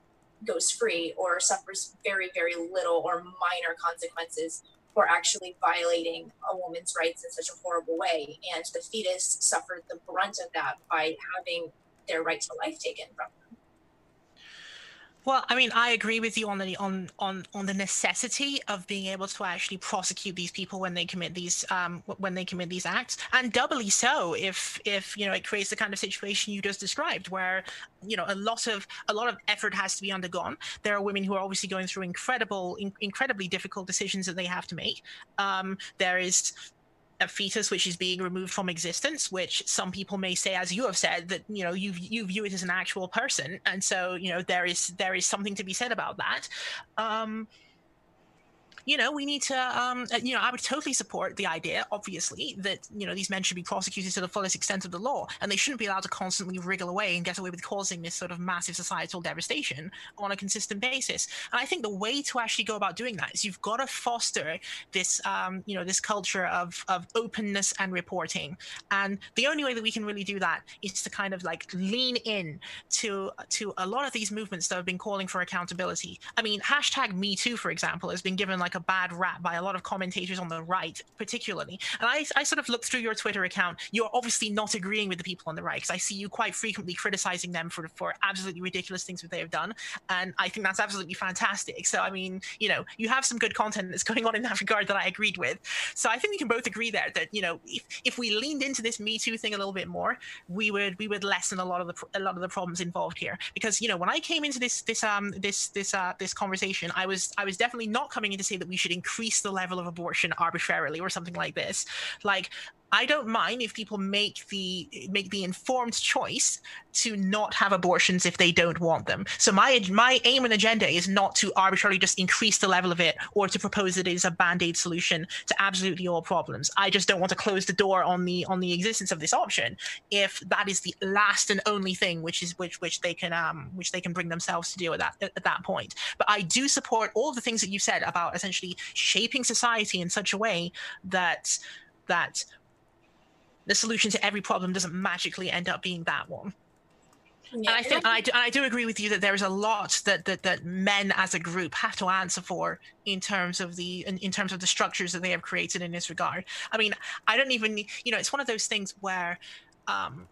goes free or suffers very, very little or minor consequences for actually violating a woman's rights in such a horrible way. And the fetus suffered the brunt of that by having their right to life taken from them. Well, I mean, I agree with you on the on, on, on the necessity of being able to actually prosecute these people when they commit these um, when they commit these acts, and doubly so if if you know it creates the kind of situation you just described, where you know a lot of a lot of effort has to be undergone. There are women who are obviously going through incredible, in, incredibly difficult decisions that they have to make. Um, there is a fetus which is being removed from existence, which some people may say, as you have said, that you know you you view it as an actual person, and so you know there is there is something to be said about that. Um, you know, we need to. Um, you know, I would totally support the idea, obviously, that you know these men should be prosecuted to the fullest extent of the law, and they shouldn't be allowed to constantly wriggle away and get away with causing this sort of massive societal devastation on a consistent basis. And I think the way to actually go about doing that is you've got to foster this, um, you know, this culture of of openness and reporting. And the only way that we can really do that is to kind of like lean in to to a lot of these movements that have been calling for accountability. I mean, hashtag Me Too, for example, has been given like a bad rap by a lot of commentators on the right, particularly. And I, I sort of looked through your Twitter account. You're obviously not agreeing with the people on the right, because I see you quite frequently criticizing them for for absolutely ridiculous things that they have done. And I think that's absolutely fantastic. So, I mean, you know, you have some good content that's going on in that regard that I agreed with. So I think we can both agree there that, you know, if, if we leaned into this Me Too thing a little bit more, we would we would lessen a lot of the a lot of the problems involved here. Because, you know, when I came into this this um this this uh this conversation, I was I was definitely not coming in to say that we should increase the level of abortion arbitrarily or something like this. Like, I don't mind if people make the make the informed choice to not have abortions if they don't want them. So my my aim and agenda is not to arbitrarily just increase the level of it or to propose that it is a band-aid solution to absolutely all problems. I just don't want to close the door on the on the existence of this option if that is the last and only thing which is which which they can um which they can bring themselves to do at that at that point. But I do support all of the things that you said about essentially shaping society in such a way that that the solution to every problem doesn't magically end up being that one. Yeah, and I think and I, do, and I do agree with you that there is a lot that, that that men as a group have to answer for in terms of the in, in terms of the structures that they have created in this regard. I mean, I don't even you know it's one of those things where um,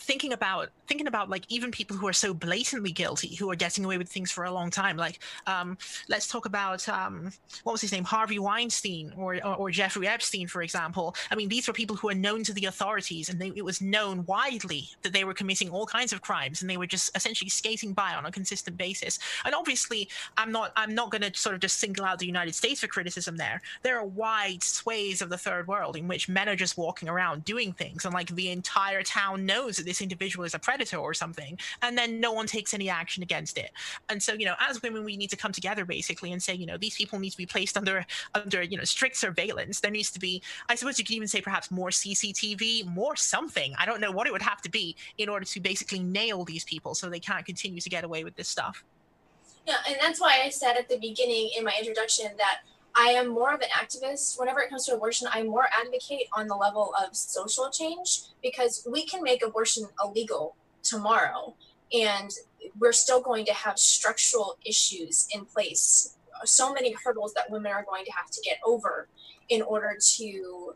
thinking about thinking about like even people who are so blatantly guilty, who are getting away with things for a long time. Like um, let's talk about um, what was his name, Harvey Weinstein or, or or Jeffrey Epstein, for example. I mean, these were people who are known to the authorities, and they, it was known widely that they were committing all kinds of crimes, and they were just essentially skating by on a consistent basis. And obviously, I'm not I'm not going to sort of just single out the United States for criticism there. There are wide swathes of the third world in which men are just walking around doing things, and like the entire town knows that this individual is a predator or something, and then no one takes any action against it. And so, you know, as women, we need to come together basically and say, you know, these people need to be placed under under you know strict surveillance. There needs to be, I suppose you could even say perhaps more C C T V, more something. I don't know what it would have to be in order to basically nail these people so they can't continue to get away with this stuff. Yeah, and that's why I said at the beginning in my introduction that I am more of an activist. Whenever it comes to abortion, I more advocate on the level of social change, because we can make abortion illegal tomorrow and we're still going to have structural issues in place. So many hurdles that women are going to have to get over in order to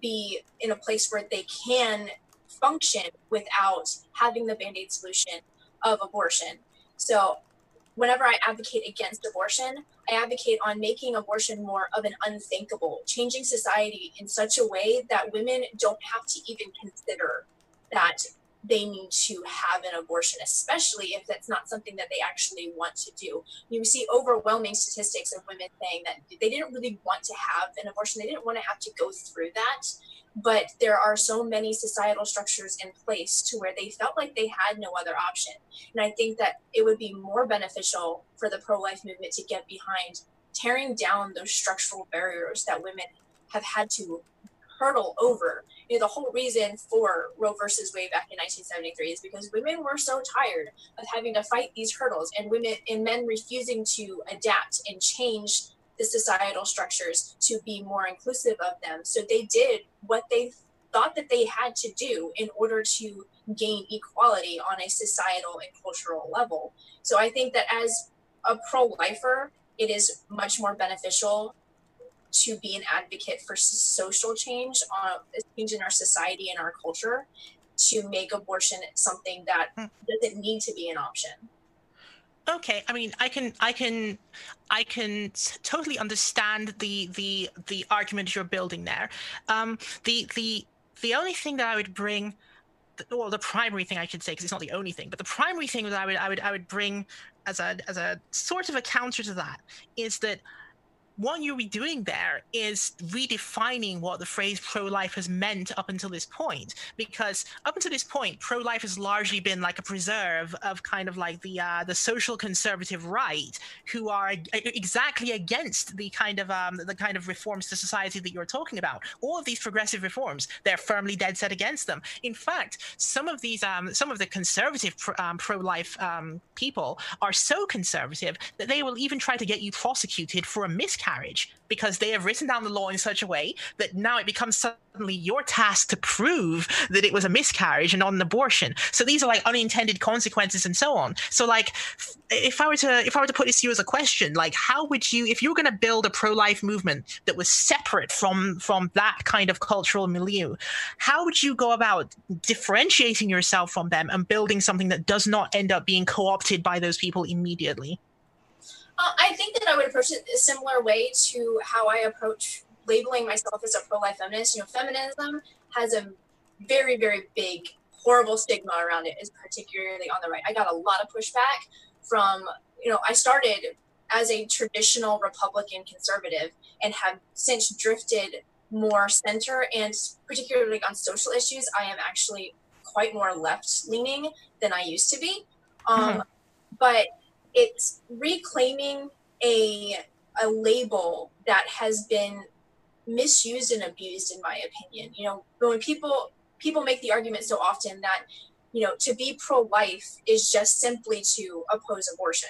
be in a place where they can function without having the band-aid solution of abortion. So whenever I advocate against abortion, I advocate on making abortion more of an unthinkable, changing society in such a way that women don't have to even consider that they need to have an abortion, especially if that's not something that they actually want to do. You see overwhelming statistics of women saying that they didn't really want to have an abortion. They didn't want to have to go through that. But there are so many societal structures in place to where they felt like they had no other option. And I think that it would be more beneficial for the pro-life movement to get behind tearing down those structural barriers that women have had to hurdle over. You know, the whole reason for Roe versus Wade back in nineteen seventy-three is because women were so tired of having to fight these hurdles, and women and men refusing to adapt and change the societal structures to be more inclusive of them. So they did what they thought that they had to do in order to gain equality on a societal and cultural level. So I think that as a pro-lifer, it is much more beneficial to be an advocate for social change, uh, change in our society and our culture, to make abortion something that doesn't need to be an option. Okay, I mean, I can, I can, I can totally understand the the the argument you're building there. Um, the the the only thing that I would bring, well, the primary thing I should say, because it's not the only thing, but the primary thing that I would I would I would bring as a as a sort of a counter to that is that what you'll be doing there is redefining what the phrase pro-life has meant up until this point, because up until this point, pro-life has largely been like a preserve of kind of like the uh, the social conservative right, who are exactly against the kind of um, the kind of reforms to society that you're talking about. All of these progressive reforms, they're firmly dead set against them. In fact, some of these um, some of the conservative pro- um, pro-life um, people are so conservative that they will even try to get you prosecuted for a miscarriage. Carriage, because they have written down the law in such a way that now it becomes suddenly your task to prove that it was a miscarriage and not an abortion. So these are like unintended consequences and so on. So like, if I were to if I were to put this to you as a question, like how would you, if you were going to build a pro-life movement that was separate from from that kind of cultural milieu, how would you go about differentiating yourself from them and building something that does not end up being co-opted by those people immediately? Uh, I think that I would approach it a similar way to how I approach labeling myself as a pro-life feminist. You know, feminism has a very, very big, horrible stigma around it, is particularly on the right. I got a lot of pushback from, you know, I started as a traditional Republican conservative and have since drifted more center, and particularly on social issues, I am actually quite more left-leaning than I used to be. Um, mm-hmm. But it's reclaiming a a label that has been misused and abused, in my opinion. You know, when people people make the argument so often that, you know, to be pro-life is just simply to oppose abortion.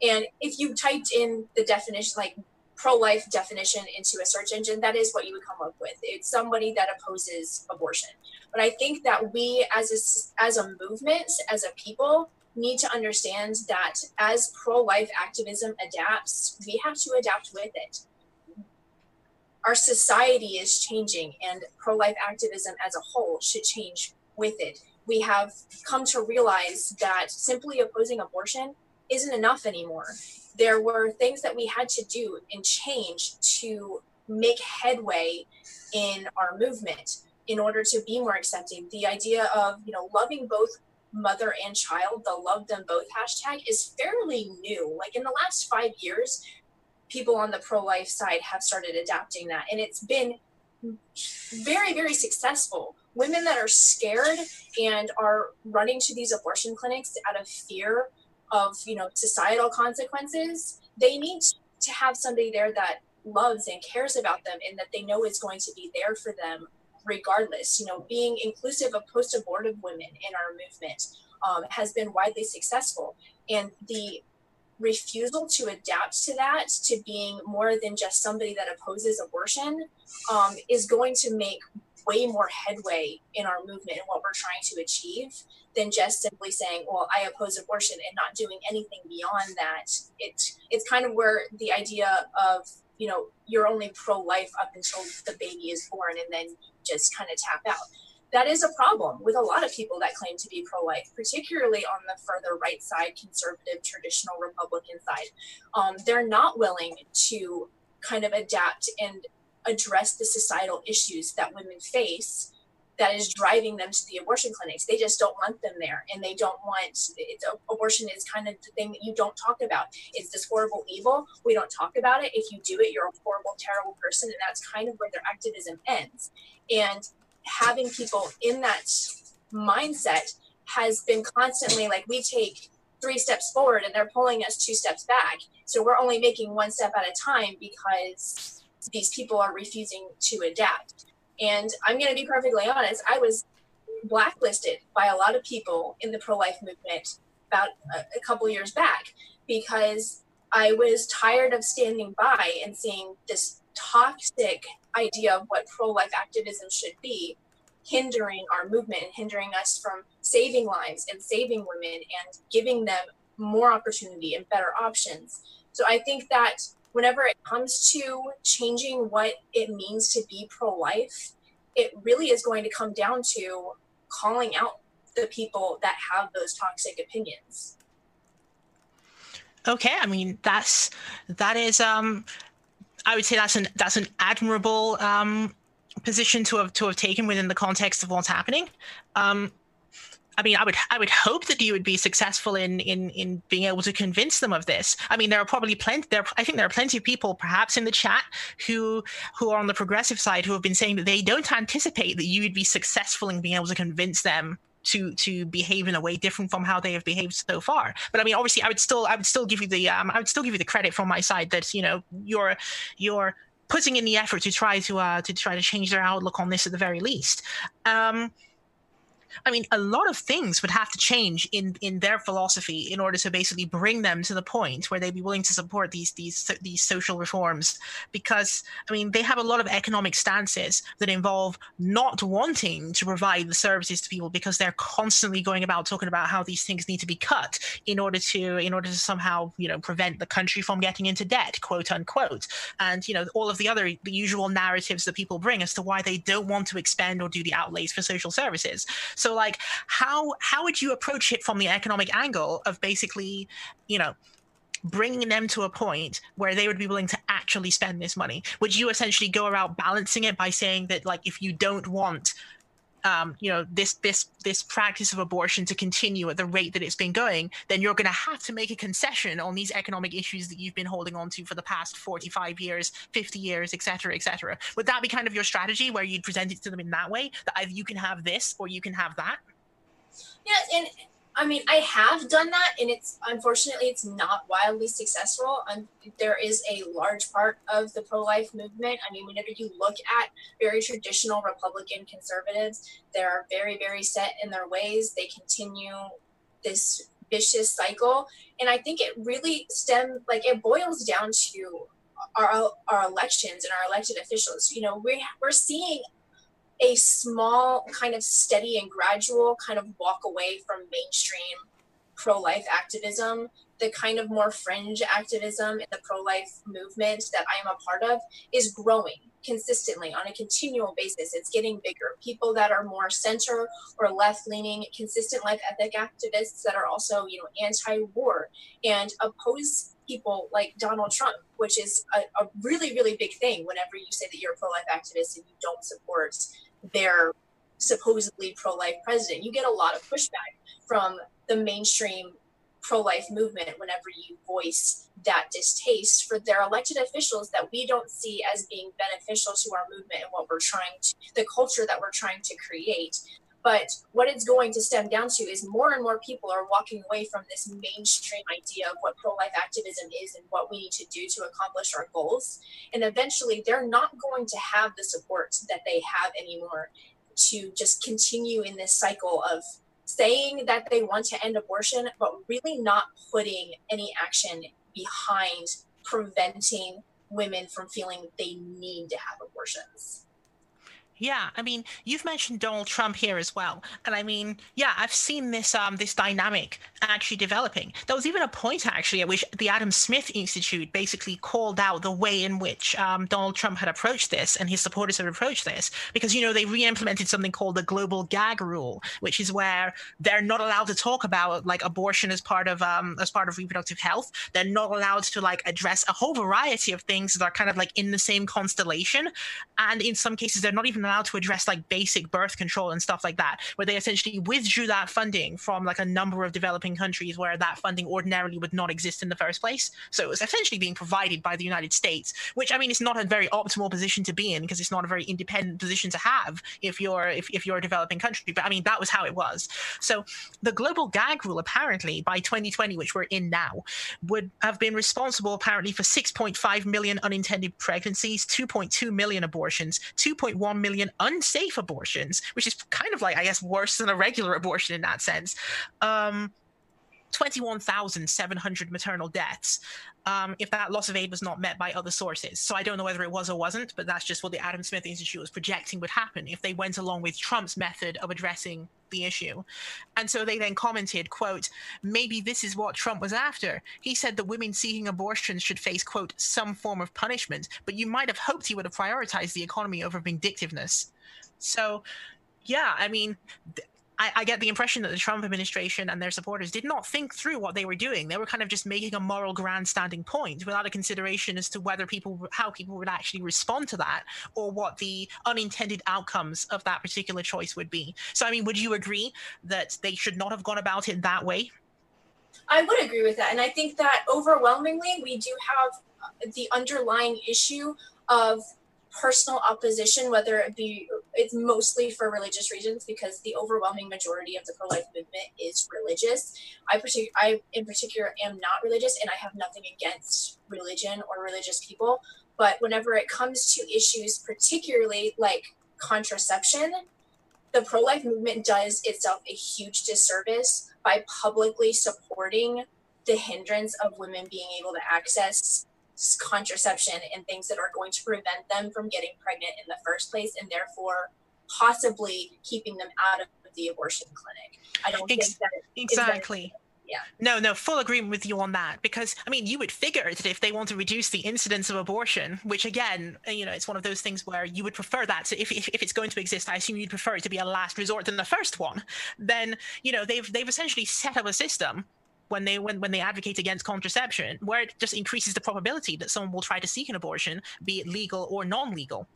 And if you typed in the definition, like pro-life definition, into a search engine, that is what you would come up with. It's somebody that opposes abortion. But I think that we as a, as a movement, as a people, need to understand that as pro-life activism adapts, we have to adapt with it. Our society is changing, and pro-life activism as a whole should change with it. We have come to realize that simply opposing abortion isn't enough anymore. There were things that we had to do and change to make headway in our movement in order to be more accepting. The idea of, you know, loving both mother and child, the love them both hashtag, is fairly new. Like in the last five years, people on the pro-life side have started adapting that. And it's been very, very successful. Women that are scared and are running to these abortion clinics out of fear of, you know, societal consequences, they need to have somebody there that loves and cares about them and that they know is going to be there for them regardless. You know, being inclusive of post-abortive women in our movement um, has been widely successful. And the refusal to adapt to that, to being more than just somebody that opposes abortion, um, is going to make way more headway in our movement and what we're trying to achieve than just simply saying, well, I oppose abortion, and not doing anything beyond that. It, it's kind of where the idea of, you know, you're only pro-life up until the baby is born and then just kind of tap out. That is a problem with a lot of people that claim to be pro-life, particularly on the further right side, conservative, traditional Republican side. Um, they're not willing to kind of adapt and address the societal issues that women face that is driving them to the abortion clinics. They just don't want them there, and they don't want it's, abortion is kind of the thing that you don't talk about. It's this horrible evil. We don't talk about it. If you do it, you're a horrible, terrible person, and that's kind of where their activism ends. And having people in that mindset has been constantly like, we take three steps forward and they're pulling us two steps back. So we're only making one step at a time because these people are refusing to adapt. And I'm going to be perfectly honest, I was blacklisted by a lot of people in the pro-life movement about a, a couple years back because I was tired of standing by and seeing this toxic idea of what pro-life activism should be hindering our movement and hindering us from saving lives and saving women and giving them more opportunity and better options. So I think that whenever it comes to changing what it means to be pro-life, it really is going to come down to calling out the people that have those toxic opinions. Okay, I mean, that's, that is, um, I would say that's an, that's an admirable um, position to have, to have taken within the context of what's happening. Um, I mean, I would I would hope that you would be successful in, in, in being able to convince them of this. I mean, there are probably plenty. There, I think there are plenty of people, perhaps in the chat, who who are on the progressive side who have been saying that they don't anticipate that you would be successful in being able to convince them to to behave in a way different from how they have behaved so far. But I mean, obviously, I would still I would still give you the um, I would still give you the credit from my side that, you know, you're you're putting in the effort to try to uh, to try to change their outlook on this at the very least. Um, I mean, a lot of things would have to change in, in their philosophy in order to basically bring them to the point where they'd be willing to support these these these social reforms, because, I mean, they have a lot of economic stances that involve not wanting to provide the services to people because they're constantly going about talking about how these things need to be cut in order to in order to somehow, you know, prevent the country from getting into debt, quote unquote. And, you know, all of the other the usual narratives that people bring as to why they don't want to expend or do the outlays for social services. So, like, how how would you approach it from the economic angle of basically, you know, bringing them to a point where they would be willing to actually spend this money? Would you essentially go around balancing it by saying that, like, if you don't want um, you know, this this this practice of abortion to continue at the rate that it's been going, then you're going to have to make a concession on these economic issues that you've been holding on to for the past forty-five years, fifty years, et cetera, et cetera. Would that be kind of your strategy, where you'd present it to them in that way, that either you can have this or you can have that? Yes, and I mean, I have done that, and it's unfortunately it's not wildly successful. Um, there is a large part of the pro-life movement. I mean, whenever you look at very traditional Republican conservatives, they're very, very set in their ways. They continue this vicious cycle, and I think it really stems, like it boils down to our our elections and our elected officials. You know, we we're seeing a small kind of steady and gradual kind of walk away from mainstream pro-life activism, the kind of more fringe activism in the pro-life movement that I am a part of is growing consistently on a continual basis. It's getting bigger. People that are more center or left-leaning, consistent life ethic activists that are also, you know, anti-war and oppose people like Donald Trump, which is a, a really, really big thing whenever you say that you're a pro-life activist and you don't support their supposedly pro-life president. You get a lot of pushback from the mainstream pro-life movement whenever you voice that distaste for their elected officials that we don't see as being beneficial to our movement and what we're trying to, the culture that we're trying to create. But what it's going to stem down to is more and more people are walking away from this mainstream idea of what pro-life activism is and what we need to do to accomplish our goals. And eventually they're not going to have the support that they have anymore to just continue in this cycle of saying that they want to end abortion, but really not putting any action behind preventing women from feeling they need to have abortions. Yeah, I mean, you've mentioned Donald Trump here as well. And I mean, yeah, I've seen this um, this dynamic actually developing. There was even a point, actually, at which the Adam Smith Institute basically called out the way in which um, Donald Trump had approached this and his supporters had approached this, because, you know, they re-implemented something called the global gag rule, which is where they're not allowed to talk about, like, abortion as part of um, as part of reproductive health. They're not allowed to, like, address a whole variety of things that are kind of, like, in the same constellation. And in some cases, they're not even allowed to address, like, basic birth control and stuff like that, where they essentially withdrew that funding from, like, a number of developing countries where that funding ordinarily would not exist in the first place. So it was essentially being provided by the United States, which, I mean, it's not a very optimal position to be in, because it's not a very independent position to have if you're if, if you're a developing country. But I mean, that was how it was. So the global gag rule, apparently, by twenty twenty, which we're in now, would have been responsible, apparently, for six point five million unintended pregnancies, two point two million abortions, two point one million unsafe abortions, which is kind of, like, I guess, worse than a regular abortion in that sense. Um, twenty-one thousand seven hundred maternal deaths, um, if that loss of aid was not met by other sources. So I don't know whether it was or wasn't, but that's just what the Adam Smith Institute was projecting would happen if they went along with Trump's method of addressing the issue. And so they then commented, quote, "Maybe this is what Trump was after. He said the women seeking abortions should face, quote, some form of punishment, but you might have hoped he would have prioritized the economy over vindictiveness." So, yeah, I mean, th- I, I get the impression that the Trump administration and their supporters did not think through what they were doing. They were kind of just making a moral grandstanding point without a consideration as to whether people, how people would actually respond to that, or what the unintended outcomes of that particular choice would be. So, I mean, would you agree that they should not have gone about it that way? I would agree with that. And I think that overwhelmingly, we do have the underlying issue of personal opposition, whether it be, it's mostly for religious reasons, because the overwhelming majority of the pro-life movement is religious. I, partic- I in particular am not religious, and I have nothing against religion or religious people, but whenever it comes to issues particularly like contraception, the pro-life movement does itself a huge disservice by publicly supporting the hindrance of women being able to access contraception and things that are going to prevent them from getting pregnant in the first place, and therefore possibly keeping them out of the abortion clinic. I don't Ex- think that exactly. Yeah. No, no, full agreement with you on that, because, I mean, you would figure that if they want to reduce the incidence of abortion, which, again, you know, it's one of those things where you would prefer that to, if, if, if it's going to exist, I assume you'd prefer it to be a last resort than the first one. Then, you know, they've they've essentially set up a system when they when, when they advocate against contraception, where it just increases the probability that someone will try to seek an abortion, be it legal or non-legal.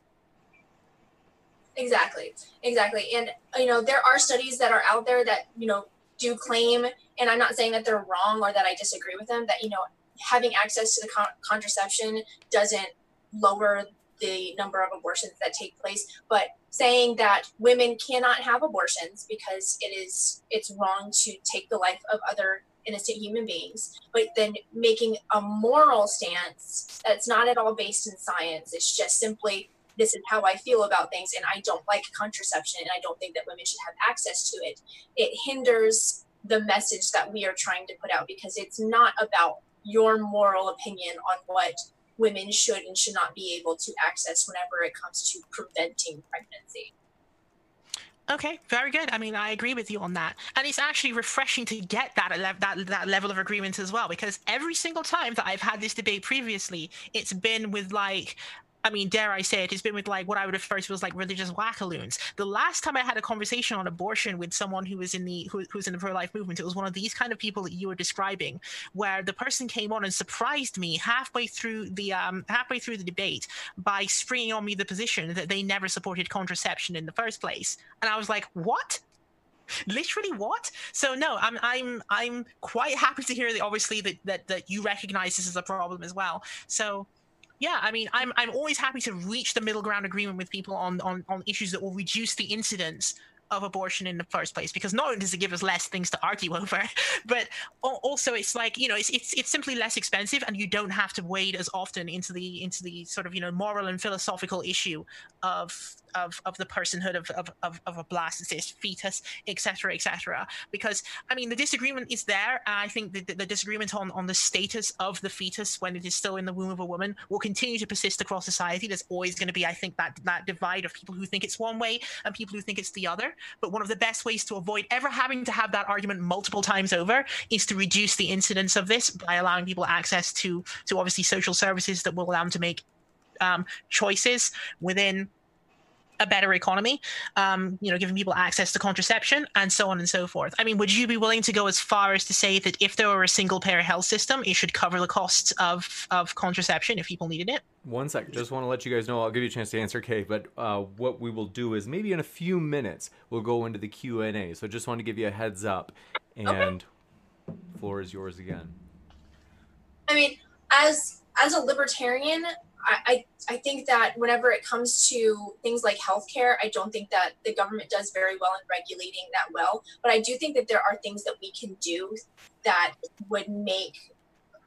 Exactly, exactly. And, you know, there are studies that are out there that, you know, do claim, and I'm not saying that they're wrong or that I disagree with them, that, you know, having access to the con- contraception doesn't lower the number of abortions that take place, but saying that women cannot have abortions because it is, it's wrong to take the life of other innocent human beings, but then making a moral stance that's not at all based in science. It's just simply, this is how I feel about things, and I don't like contraception, and I don't think that women should have access to it. It hinders the message that we are trying to put out, because it's not about your moral opinion on what women should and should not be able to access whenever it comes to preventing pregnancy. Okay, very good. I mean, I agree with you on that. And it's actually refreshing to get that, ele- that that level of agreement as well, because every single time that I've had this debate previously, it's been with like, I mean, dare I say it, it's been with like what I would refer to as like religious wackaloons. The last time I had a conversation on abortion with someone who was in the who, who was in the pro-life movement, it was one of these kind of people that you were describing, where the person came on and surprised me halfway through the um, halfway through the debate by springing on me the position that they never supported contraception in the first place, and I was like, what? Literally what? So no, I'm I'm I'm quite happy to hear that obviously that that, that you recognize this as a problem as well. So. Yeah, I mean, I'm I'm always happy to reach the middle ground agreement with people on, on, on issues that will reduce the incidence of abortion in the first place, because not only does it give us less things to argue over, but also it's like, you know, it's it's it's simply less expensive, and you don't have to wade as often into the into the sort of, you know, moral and philosophical issue of of of the personhood of of of, of a blastocyst fetus, et cetera, et cetera. Because I mean, the disagreement is there, and I think that the, the disagreement on on the status of the fetus when it is still in the womb of a woman will continue to persist across society. There's always going to be, I think, that that divide of people who think it's one way and people who think it's the other. But one of the best ways to avoid ever having to have that argument multiple times over is to reduce the incidence of this by allowing people access to, to obviously social services that will allow them to make um, choices within a better economy, um, you know, giving people access to contraception and so on and so forth. I mean, would you be willing to go as far as to say that if there were a single payer health system, it should cover the costs of, of contraception if people needed it? One sec. Just want to let you guys know, I'll give you a chance to answer, Kay, but uh, what we will do is maybe in a few minutes, we'll go into the Q and A. So just want to give you a heads up, and okay. Floor is yours again. I mean, as as a libertarian, I, I think that whenever it comes to things like healthcare, I don't think that the government does very well in regulating that well. But I do think that there are things that we can do that would make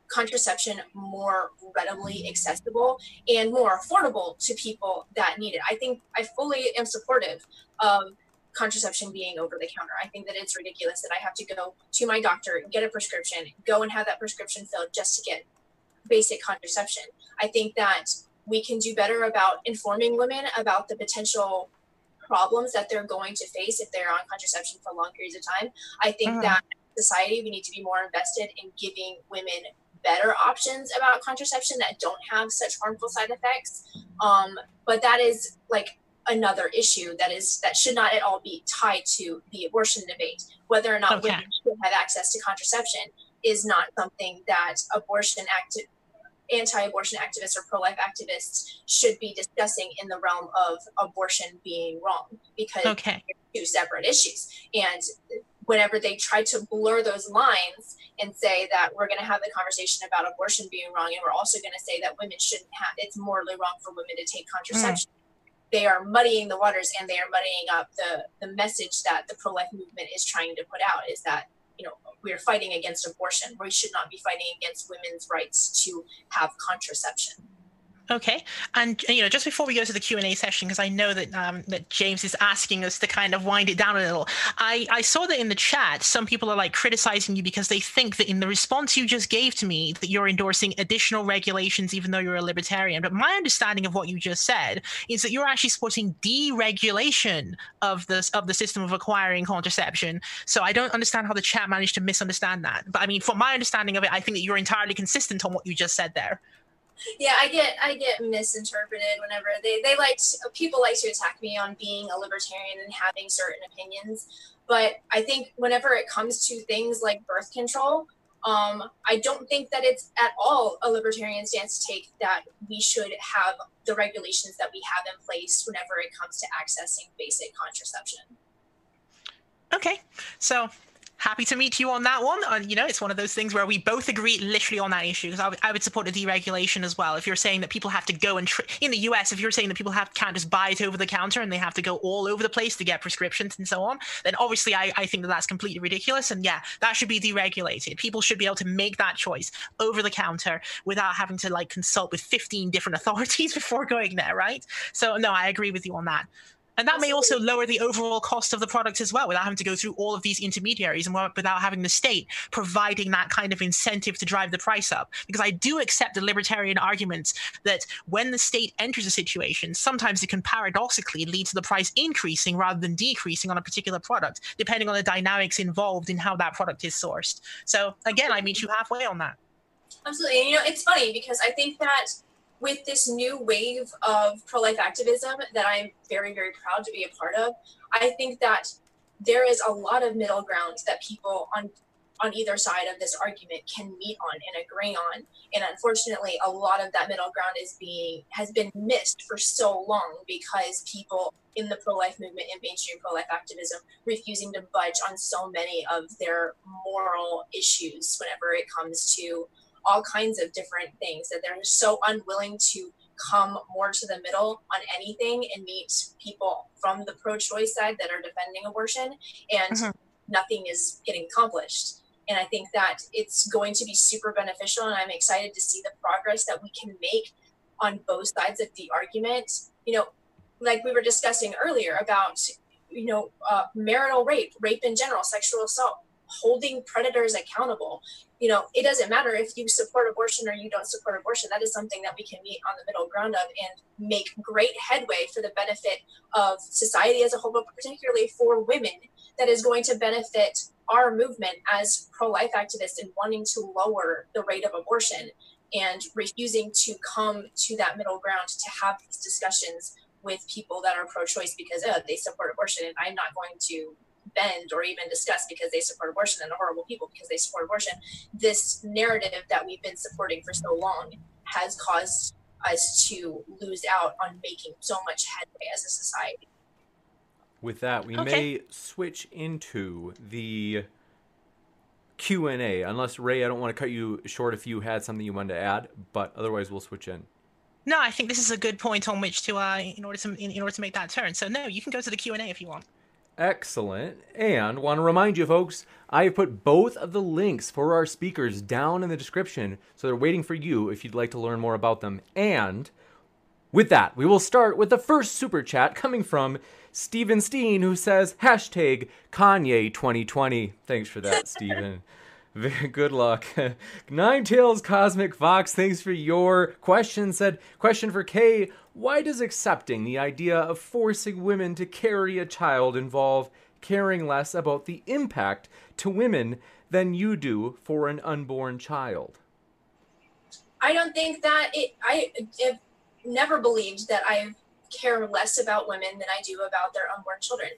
contraception more readily accessible and more affordable to people that need it. I think I fully am supportive of contraception being over the counter. I think that it's ridiculous that I have to go to my doctor, get a prescription, go and have that prescription filled just to get basic contraception. I think that we can do better about informing women about the potential problems that they're going to face if they're on contraception for long periods of time. I think uh-huh. that in society, we need to be more invested in giving women better options about contraception that don't have such harmful side effects. Um, but that is like another issue that is that should not at all be tied to the abortion debate. Whether or not okay. women should have access to contraception is not something that abortion active anti-abortion activists or pro-life activists should be discussing in the realm of abortion being wrong, because okay. they're two separate issues. And whenever they try to blur those lines and say that we're going to have the conversation about abortion being wrong, and we're also going to say that women shouldn't have, it's morally wrong for women to take contraception, mm. they are muddying the waters, and they are muddying up the, the message that the pro-life movement is trying to put out, is that, you know, we are fighting against abortion. We should not be fighting against women's rights to have contraception. Okay. And, you know, just before we go to the Q and A session, because I know that um, that James is asking us to kind of wind it down a little. I, I saw that in the chat, some people are like criticizing you because they think that in the response you just gave to me, that you're endorsing additional regulations, even though you're a libertarian. But my understanding of what you just said is that you're actually supporting deregulation of this, of the system of acquiring contraception. So I don't understand how the chat managed to misunderstand that. But I mean, from my understanding of it, I think that you're entirely consistent on what you just said there. Yeah, I get I get misinterpreted whenever they, they like to, people like to attack me on being a libertarian and having certain opinions. But I think whenever it comes to things like birth control, Um, I don't think that it's at all a libertarian stance to take that we should have the regulations that we have in place whenever it comes to accessing basic contraception. Okay, so happy to meet you on that one. And, you know, it's one of those things where we both agree literally on that issue, because I, w- I would support a deregulation as well. If you're saying that people have to go and, tr- in the U S, if you're saying that people have, can't just buy it over the counter and they have to go all over the place to get prescriptions and so on, then obviously I, I think that that's completely ridiculous. And yeah, that should be deregulated. People should be able to make that choice over the counter without having to like consult with fifteen different authorities before going there, right? So no, I agree with you on that. And that may also lower the overall cost of the product as well, without having to go through all of these intermediaries and without having the state providing that kind of incentive to drive the price up. Because I do accept the libertarian arguments that when the state enters a situation, sometimes it can paradoxically lead to the price increasing rather than decreasing on a particular product, depending on the dynamics involved in how that product is sourced. So again, I meet you halfway on that. Absolutely. And, you know, it's funny because I think that with this new wave of pro-life activism that I'm very, very proud to be a part of, I think that there is a lot of middle ground that people on on either side of this argument can meet on and agree on. And unfortunately, a lot of that middle ground is being has been missed for so long because people in the pro-life movement and mainstream pro-life activism refusing to budge on so many of their moral issues whenever it comes to all kinds of different things, that they're so unwilling to come more to the middle on anything and meet people from the pro-choice side that are defending abortion, and mm-hmm. nothing is getting accomplished. And I think that it's going to be super beneficial, and I'm excited to see the progress that we can make on both sides of the argument. You know, like we were discussing earlier about, you know, uh, marital rape, rape in general, sexual assault, holding predators accountable. You know, it doesn't matter if you support abortion or you don't support abortion. That is something that we can meet on the middle ground of and make great headway for the benefit of society as a whole, but particularly for women, that is going to benefit our movement as pro-life activists in wanting to lower the rate of abortion and refusing to come to that middle ground to have these discussions with people that are pro-choice because oh, they support abortion and I'm not going to bend or even discuss because they support abortion and horrible people because they support abortion. This narrative that we've been supporting for so long has caused us to lose out on making so much headway as a society. With that, we okay. may switch into the Q and A, unless, Ray, I don't want to cut you short if you had something you wanted to add, but otherwise we'll switch in. No, I think this is a good point on which to, uh, in order to, in, in order to make that turn. So no, you can go to the Q and A if you want. Excellent. And want to remind you, folks, I have put both of the links for our speakers down in the description, so they're waiting for you if you'd like to learn more about them. And with that, we will start with the first super chat coming from Steven Steen, who says, hashtag Kanye twenty twenty. Thanks for that, Steven. Good luck. Ninetales Cosmic Fox, thanks for your question. Said, question for Kay, why does accepting the idea of forcing women to carry a child involve caring less about the impact to women than you do for an unborn child? I don't think that it, I have never believed that I care less about women than I do about their unborn children.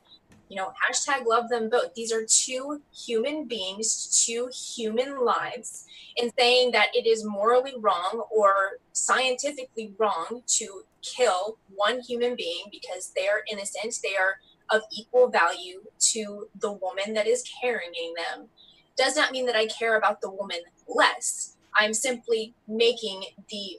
You know, hashtag love them both. These are two human beings, two human lives, and saying that it is morally wrong or scientifically wrong to kill one human being because they are innocent, they are of equal value to the woman that is carrying them, does not mean that I care about the woman less. I'm simply making the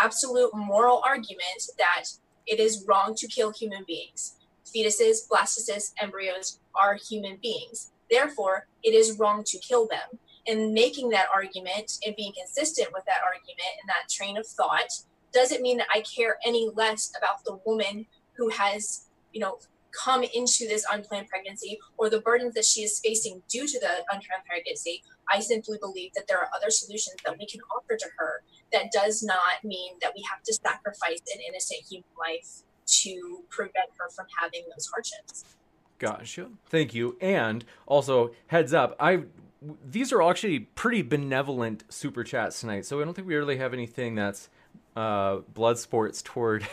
absolute moral argument that it is wrong to kill human beings. Fetuses, blastocysts, embryos are human beings. Therefore, it is wrong to kill them. And making that argument and being consistent with that argument and that train of thought doesn't mean that I care any less about the woman who has, you know, come into this unplanned pregnancy or the burdens that she is facing due to the unplanned pregnancy. I simply believe that there are other solutions that we can offer to her. That does not mean that we have to sacrifice an innocent human life to prevent her from having those hardships. Gotcha. Thank you. And also, heads up, I these are actually pretty benevolent super chats tonight, so I don't think we really have anything that's uh, blood sports toward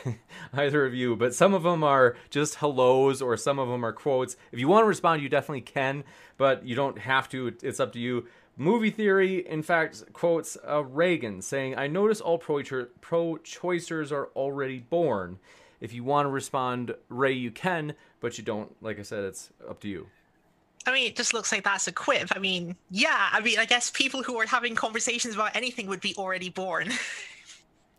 either of you, but some of them are just hellos or some of them are quotes. If you want to respond, you definitely can, but you don't have to. It's up to you. Movie Theory, in fact, quotes uh, Reagan saying, "I notice all pro-choicers are already born. If you want to respond, Ray, you can, but you don't. Like I said, it's up to you." I mean, it just looks like that's a quip. I mean, yeah, I mean, I guess people who are having conversations about anything would be already born.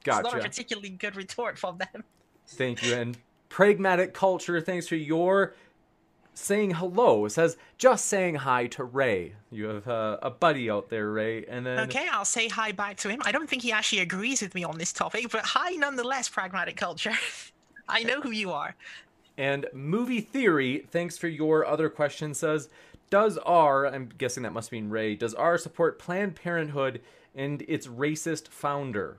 Gotcha. It's not a particularly good retort from them. Thank you. And Pragmatic Culture, thanks for your saying hello. It says, just saying hi to Ray. You have uh, a buddy out there, Ray. And then okay, I'll say hi back to him. I don't think he actually agrees with me on this topic, but hi nonetheless, Pragmatic Culture. I know who you are. And Movie Theory, thanks for your other question, says, does R, I'm guessing that must mean Ray, does R support Planned Parenthood and its racist founder?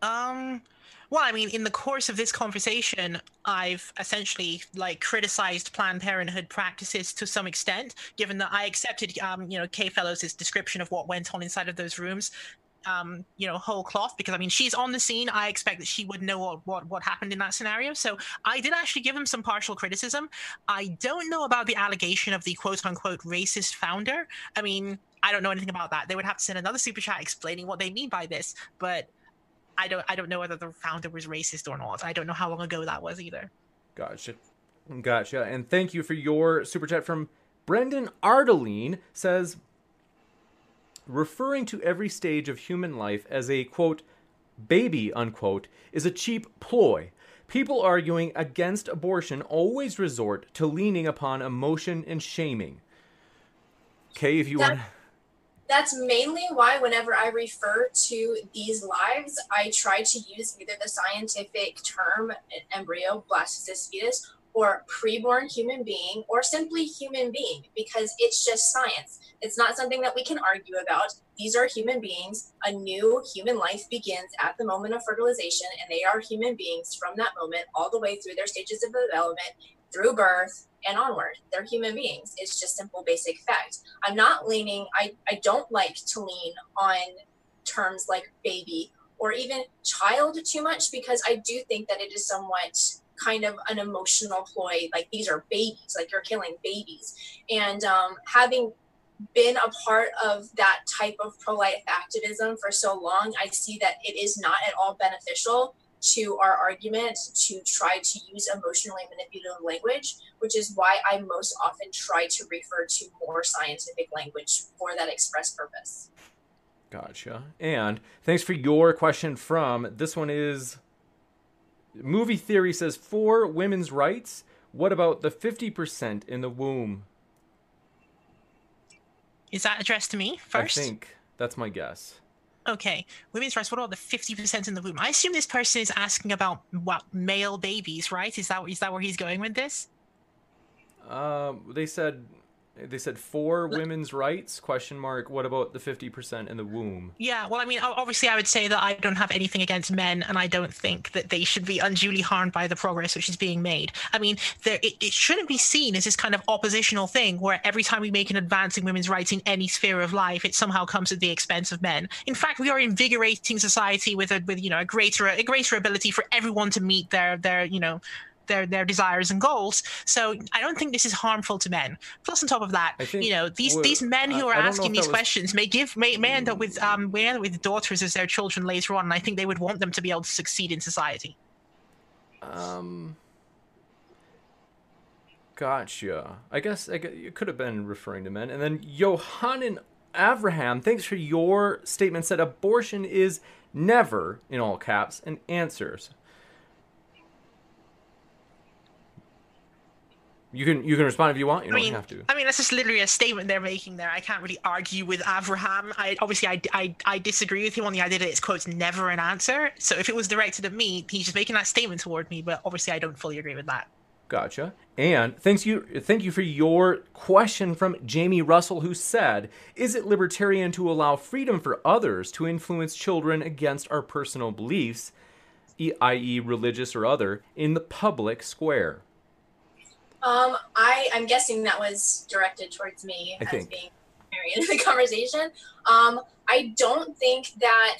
Um, well, I mean, in the course of this conversation, I've essentially, like, criticized Planned Parenthood practices to some extent, given that I accepted, um, you know, Kay Fellows' description of what went on inside of those rooms. Um, you know, whole cloth, because I mean, she's on the scene. I expect that she would know what, what what happened in that scenario. So I did actually give him some partial criticism. I don't know about the allegation of the quote unquote racist founder. I mean, I don't know anything about that. They would have to send another super chat explaining what they mean by this. But I don't I don't know whether the founder was racist or not. I don't know how long ago that was either. Gotcha, gotcha. And thank you for your super chat from Brendan Ardeline. Says, referring to every stage of human life as a, quote, baby, unquote, is a cheap ploy. People arguing against abortion always resort to leaning upon emotion and shaming. Kay, if you that, want. That's mainly why whenever I refer to these lives, I try to use either the scientific term embryo, blastocyst, fetus, or preborn human being, or simply human being, because it's just science. It's not something that we can argue about. These are human beings. A new human life begins at the moment of fertilization, and they are human beings from that moment all the way through their stages of development, through birth, and onward. They're human beings. It's just simple, basic fact. I'm not leaning, I, I don't like to lean on terms like baby or even child too much, because I do think that it is somewhat kind of an emotional ploy, like these are babies, like you're killing babies. And um, having been a part of that type of pro-life activism for so long, I see that it is not at all beneficial to our argument to try to use emotionally manipulative language, which is why I most often try to refer to more scientific language for that express purpose. Gotcha. And thanks for your question from, this one is, Movie Theory says, for women's rights, what about the fifty percent in the womb? Is that addressed to me first? I think that's my guess. Okay. Women's rights, what about the fifty percent in the womb? I assume this person is asking about what, male babies, right? Is that, is that where he's going with this? Um, they said... They said for women's rights, question mark, what about the fifty percent in the womb? Yeah, well, I mean, obviously I would say that I don't have anything against men, and I don't think that they should be unduly harmed by the progress which is being made. I mean, there, it, it shouldn't be seen as this kind of oppositional thing where every time we make an advance in women's rights in any sphere of life, it somehow comes at the expense of men. In fact, we are invigorating society with a, with, you know, a greater, a greater ability for everyone to meet their, their, you know, Their, their desires and goals. So I don't think this is harmful to men. Plus, on top of that, think, you know, these well, these men who I, are I asking these was... questions may give may, may end up with um may end up with daughters as their children later on. And I think they would want them to be able to succeed in society. Um. Gotcha. I guess, I guess it could have been referring to men. And then Johannan Avraham, thanks for your statement. Said abortion is never, in all caps, an answer. You can you can respond if you want. You don't I mean, have to. I mean, that's just literally a statement they're making there. I can't really argue with Avraham. I obviously I, I, I disagree with him on the idea that it's quote never an answer. So if it was directed at me, he's just making that statement toward me. But obviously, I don't fully agree with that. Gotcha. And thanks you thank you for your question from Jamie Russell, who said, "Is it libertarian to allow freedom for others to influence children against our personal beliefs, that is, religious or other, in the public square?" Um, I, I'm guessing that was directed towards me I as think. being very into the conversation. Um, I don't think that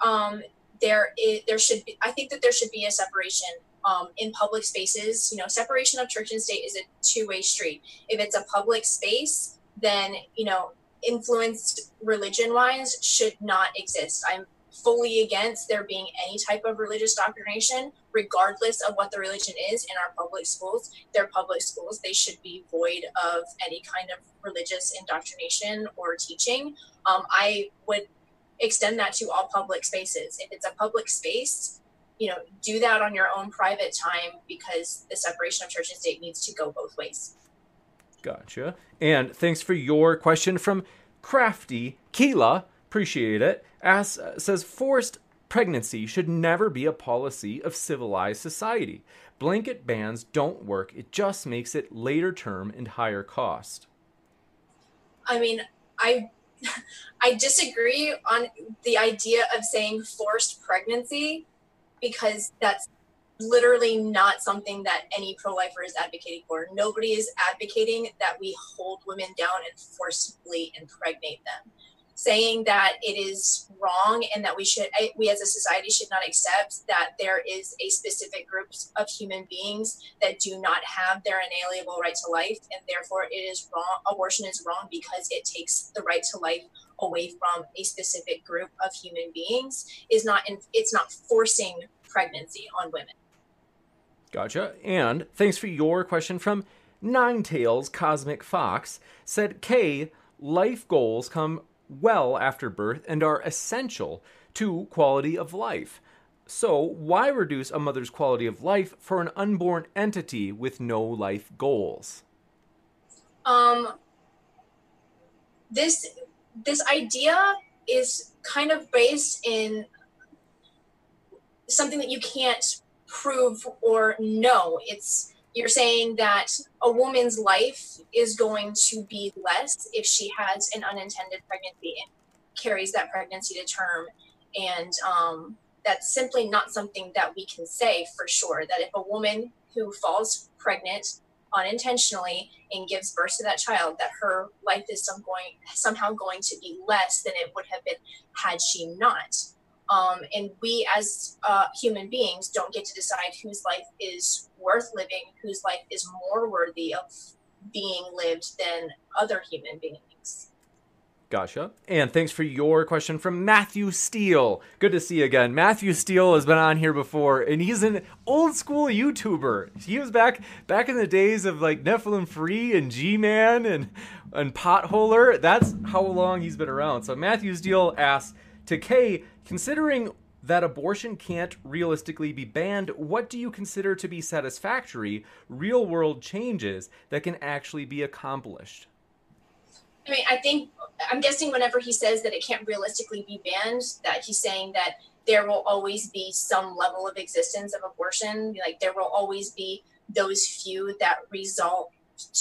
um, there is, there should be, I think that there should be a separation um, in public spaces. You know, separation of church and state is a two-way street. If it's a public space, then, you know, influenced religion-wise should not exist. I'm fully against there being any type of religious indoctrination, regardless of what the religion is, in our public schools. They're public schools. They should be void of any kind of religious indoctrination or teaching. Um, I would extend that to all public spaces. If it's a public space, you know, do that on your own private time, because the separation of church and state needs to go both ways. Gotcha. And thanks for your question from Crafty Keela. Appreciate it. As, uh, says, forced pregnancy should never be a policy of civilized society. Blanket bans don't work. It just makes it later term and higher cost. I mean, I I disagree on the idea of saying forced pregnancy, because that's literally not something that any pro-lifer is advocating for. Nobody is advocating that we hold women down and forcibly impregnate them. Saying that it is wrong and that we should, we as a society should not accept that there is a specific group of human beings that do not have their inalienable right to life, and therefore it is wrong, abortion is wrong because it takes the right to life away from a specific group of human beings, is not, it's not forcing pregnancy on women. Gotcha. And thanks for your question from Ninetales Cosmic Fox. Said, Kay, life goals come well after birth and are essential to quality of life. So why reduce a mother's quality of life for an unborn entity with no life goals? Um, this, this idea is kind of based in something that you can't prove or know. It's, you're saying that a woman's life is going to be less if she has an unintended pregnancy and carries that pregnancy to term. And um, that's simply not something that we can say for sure, that if a woman who falls pregnant unintentionally and gives birth to that child, that her life is some going, somehow going to be less than it would have been had she not. Um, and we as uh, human beings don't get to decide whose life is worth living, whose life is more worthy of being lived than other human beings. Gotcha. And thanks for your question from Matthew Steele. Good to see you again. Matthew Steele has been on here before, and he's an old school YouTuber. He was back back in the days of like Nephilim Free and G-Man and, and Potholer. That's how long he's been around. So Matthew Steele asks, to Kay, considering that abortion can't realistically be banned, what do you consider to be satisfactory real-world changes that can actually be accomplished? I mean, I think, I'm guessing whenever he says that it can't realistically be banned, that he's saying that there will always be some level of existence of abortion. Like, there will always be those few that result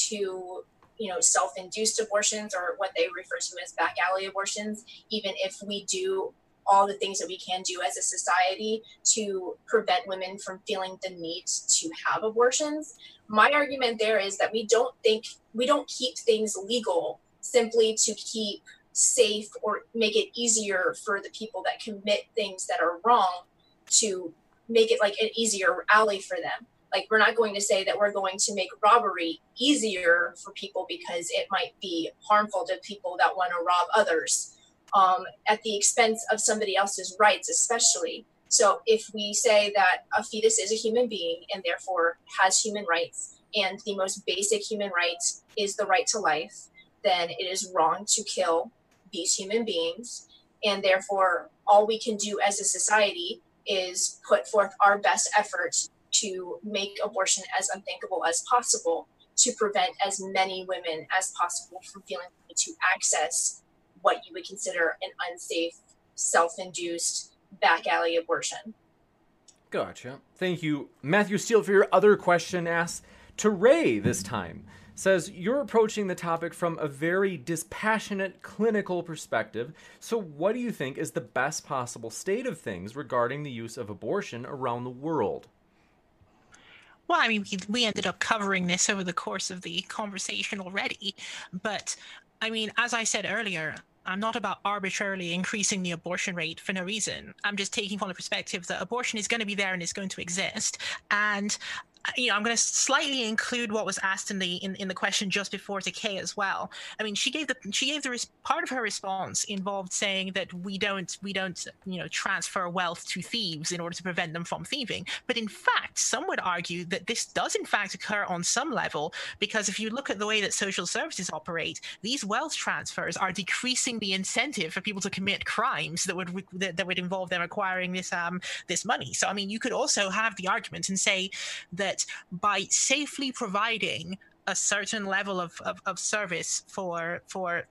to, you know, self-induced abortions, or what they refer to as back alley abortions, even if we do all the things that we can do as a society to prevent women from feeling the need to have abortions. My argument there is that we don't think, we don't keep things legal simply to keep safe or make it easier for the people that commit things that are wrong, to make it like an easier alley for them. Like, we're not going to say that we're going to make robbery easier for people because it might be harmful to people that want to rob others um, at the expense of somebody else's rights, especially. So if we say that a fetus is a human being and therefore has human rights, and the most basic human right is the right to life, then it is wrong to kill these human beings. And therefore, all we can do as a society is put forth our best efforts to make abortion as unthinkable as possible, to prevent as many women as possible from feeling to access what you would consider an unsafe, self-induced, back-alley abortion. Gotcha. Thank you, Matthew Steele, for your other question. Asked to Ray this time. Says, you're approaching the topic from a very dispassionate clinical perspective, so what do you think is the best possible state of things regarding the use of abortion around the world? Well, I mean, we, we ended up covering this over the course of the conversation already, but I mean, as I said earlier, I'm not about arbitrarily increasing the abortion rate for no reason. I'm just taking on the perspective that abortion is going to be there and it's going to exist. And you know, I'm going to slightly include what was asked in the in, in the question just before to Kay as well. I mean, she gave the she gave the res- part of her response involved saying that we don't we don't you know transfer wealth to thieves in order to prevent them from thieving. But in fact, some would argue that this does in fact occur on some level, because if you look at the way that social services operate, these wealth transfers are decreasing the incentive for people to commit crimes that would re- that, that would involve them acquiring this um this money. So I mean, you could also have the argument and say that by safely providing a certain level of, of, of service for for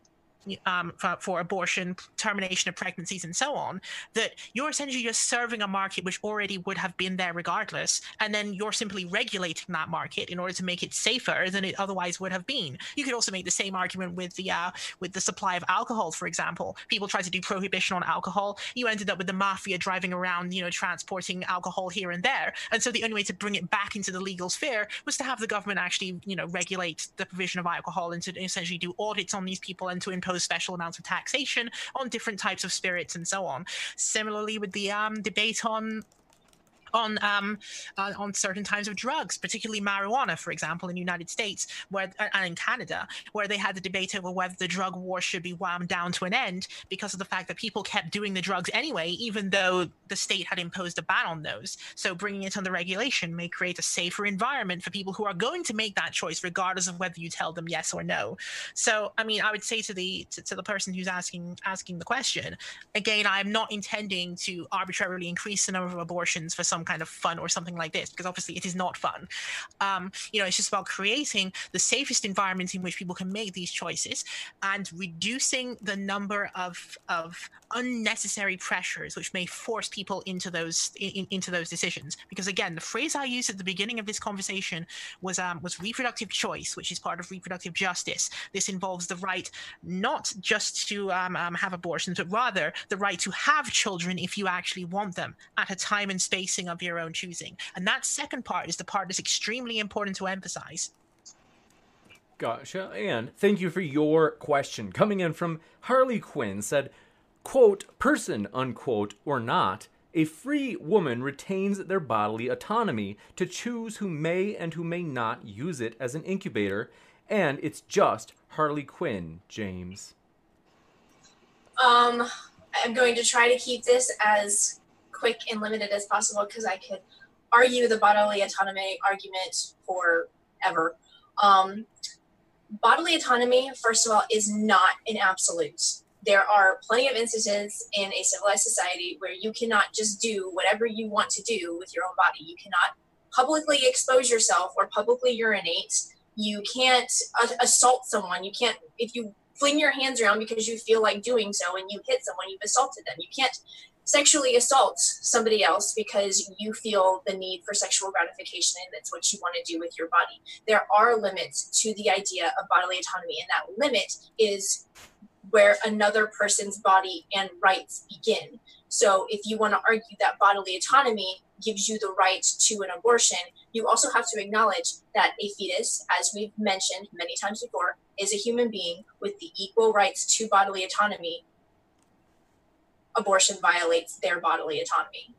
um for, for abortion, termination of pregnancies, and so on, that you're essentially just serving a market which already would have been there regardless, and then you're simply regulating that market in order to make it safer than it otherwise would have been. You could also make the same argument with the uh with the supply of alcohol, for example. People tried to do prohibition on alcohol. You ended up with the mafia driving around, you know, transporting alcohol here and there. And so the only way to bring it back into the legal sphere was to have the government actually, you know, regulate the provision of alcohol and to essentially do audits on these people and to impose special amounts of taxation on different types of spirits and so on. Similarly, with the um, debate on on um, uh, on certain types of drugs, particularly marijuana, for example, in the United States where uh, and in Canada, where they had the debate over whether the drug war should be wound down to an end because of the fact that people kept doing the drugs anyway, even though the state had imposed a ban on those. So bringing it under regulation may create a safer environment for people who are going to make that choice, regardless of whether you tell them yes or no. So, I mean, I would say to the to, to the person who's asking asking the question, again, I'm not intending to arbitrarily increase the number of abortions for some kind of fun or something like this, because obviously it is not fun. Um, you know, it's just about creating the safest environment in which people can make these choices and reducing the number of of unnecessary pressures which may force people into those in, into those decisions. Because again, the phrase I used at the beginning of this conversation was um, was reproductive choice, which is part of reproductive justice. This involves the right not just to um, um, have abortions, but rather the right to have children if you actually want them at a time and spacing of your own choosing. And that second part is the part that's extremely important to emphasize. Gotcha. And thank you for your question. Coming in from Harley Quinn said, quote, person, unquote, or not, a free woman retains their bodily autonomy to choose who may and who may not use it as an incubator, and it's just Harley Quinn, James. Um, I'm going to try to keep this as quick and limited as possible because I could argue the bodily autonomy argument forever. Um, bodily autonomy, first of all, is not an absolute. There are plenty of instances in a civilized society where you cannot just do whatever you want to do with your own body. You cannot publicly expose yourself or publicly urinate. You can't assault someone. You can't, if you fling your hands around because you feel like doing so and you hit someone, you've assaulted them. You can't sexually assault somebody else because you feel the need for sexual gratification and that's what you want to do with your body. There are limits to the idea of bodily autonomy, and that limit is where another person's body and rights begin. So if you want to argue that bodily autonomy gives you the right to an abortion, you also have to acknowledge that a fetus, as we've mentioned many times before, is a human being with the equal rights to bodily autonomy. Abortion violates their bodily autonomy.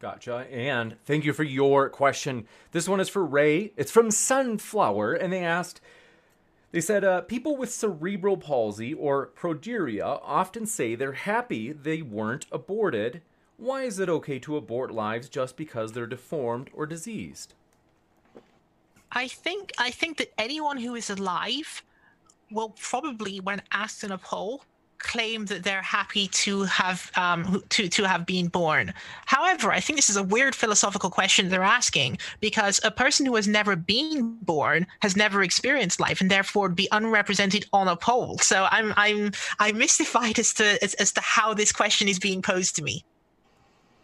Gotcha. And thank you for your question. This one is for Ray. It's from Sunflower, and they asked, They said, uh, people with cerebral palsy or progeria often say they're happy they weren't aborted. Why is it okay to abort lives just because they're deformed or diseased? I think I think that anyone who is alive will probably, when asked in a poll, claim that they're happy to have um, to to have been born. However, I think this is a weird philosophical question they're asking, because a person who has never been born has never experienced life and therefore would be unrepresented on a poll. So I'm I'm I'm mystified as to as, as to how this question is being posed to me.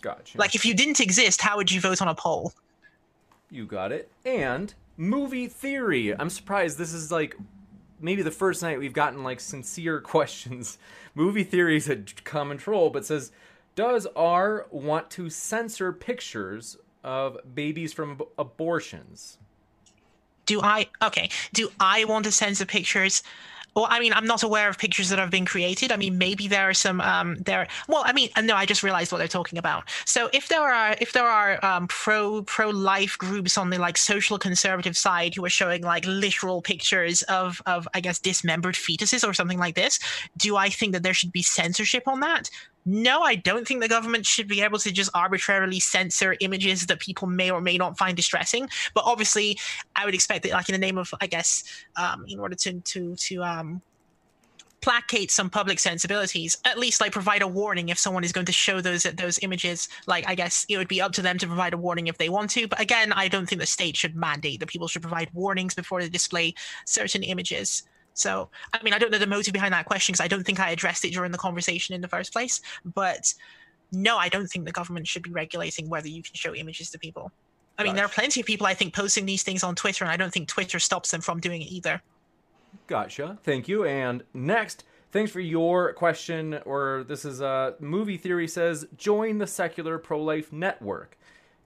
Gotcha. Like, if you didn't exist, how would you vote on a poll? You got it. And movie theory. I'm surprised this is like. Maybe the first night we've gotten like sincere questions. Movie theory's a common troll, but says, does R want to censor pictures of babies from ab- abortions? Do I, okay. Do I want to censor pictures? Well, I mean, I'm not aware of pictures that have been created. I mean, maybe there are some um, there. Well, I mean, no, I just realized what they're talking about. So if there are if there are um, pro pro life groups on the like social conservative side who are showing like literal pictures of of I guess dismembered fetuses or something like this, do I think that there should be censorship on that? No, I don't think the government should be able to just arbitrarily censor images that people may or may not find distressing. But obviously, I would expect that, like in the name of, I guess, um, in order to to to um, placate some public sensibilities, at least like provide a warning if someone is going to show those those images. Like, I guess it would be up to them to provide a warning if they want to. But again, I don't think the state should mandate that people should provide warnings before they display certain images. So, I mean, I don't know the motive behind that question because I don't think I addressed it during the conversation in the first place. But no, I don't think the government should be regulating whether you can show images to people. I mean, gotcha. There are plenty of people, I think, posting these things on Twitter, and I don't think Twitter stops them from doing it either. Gotcha. Thank you. And next, thanks for your question. Or this is uh, Movie Theory says, join the secular pro-life network.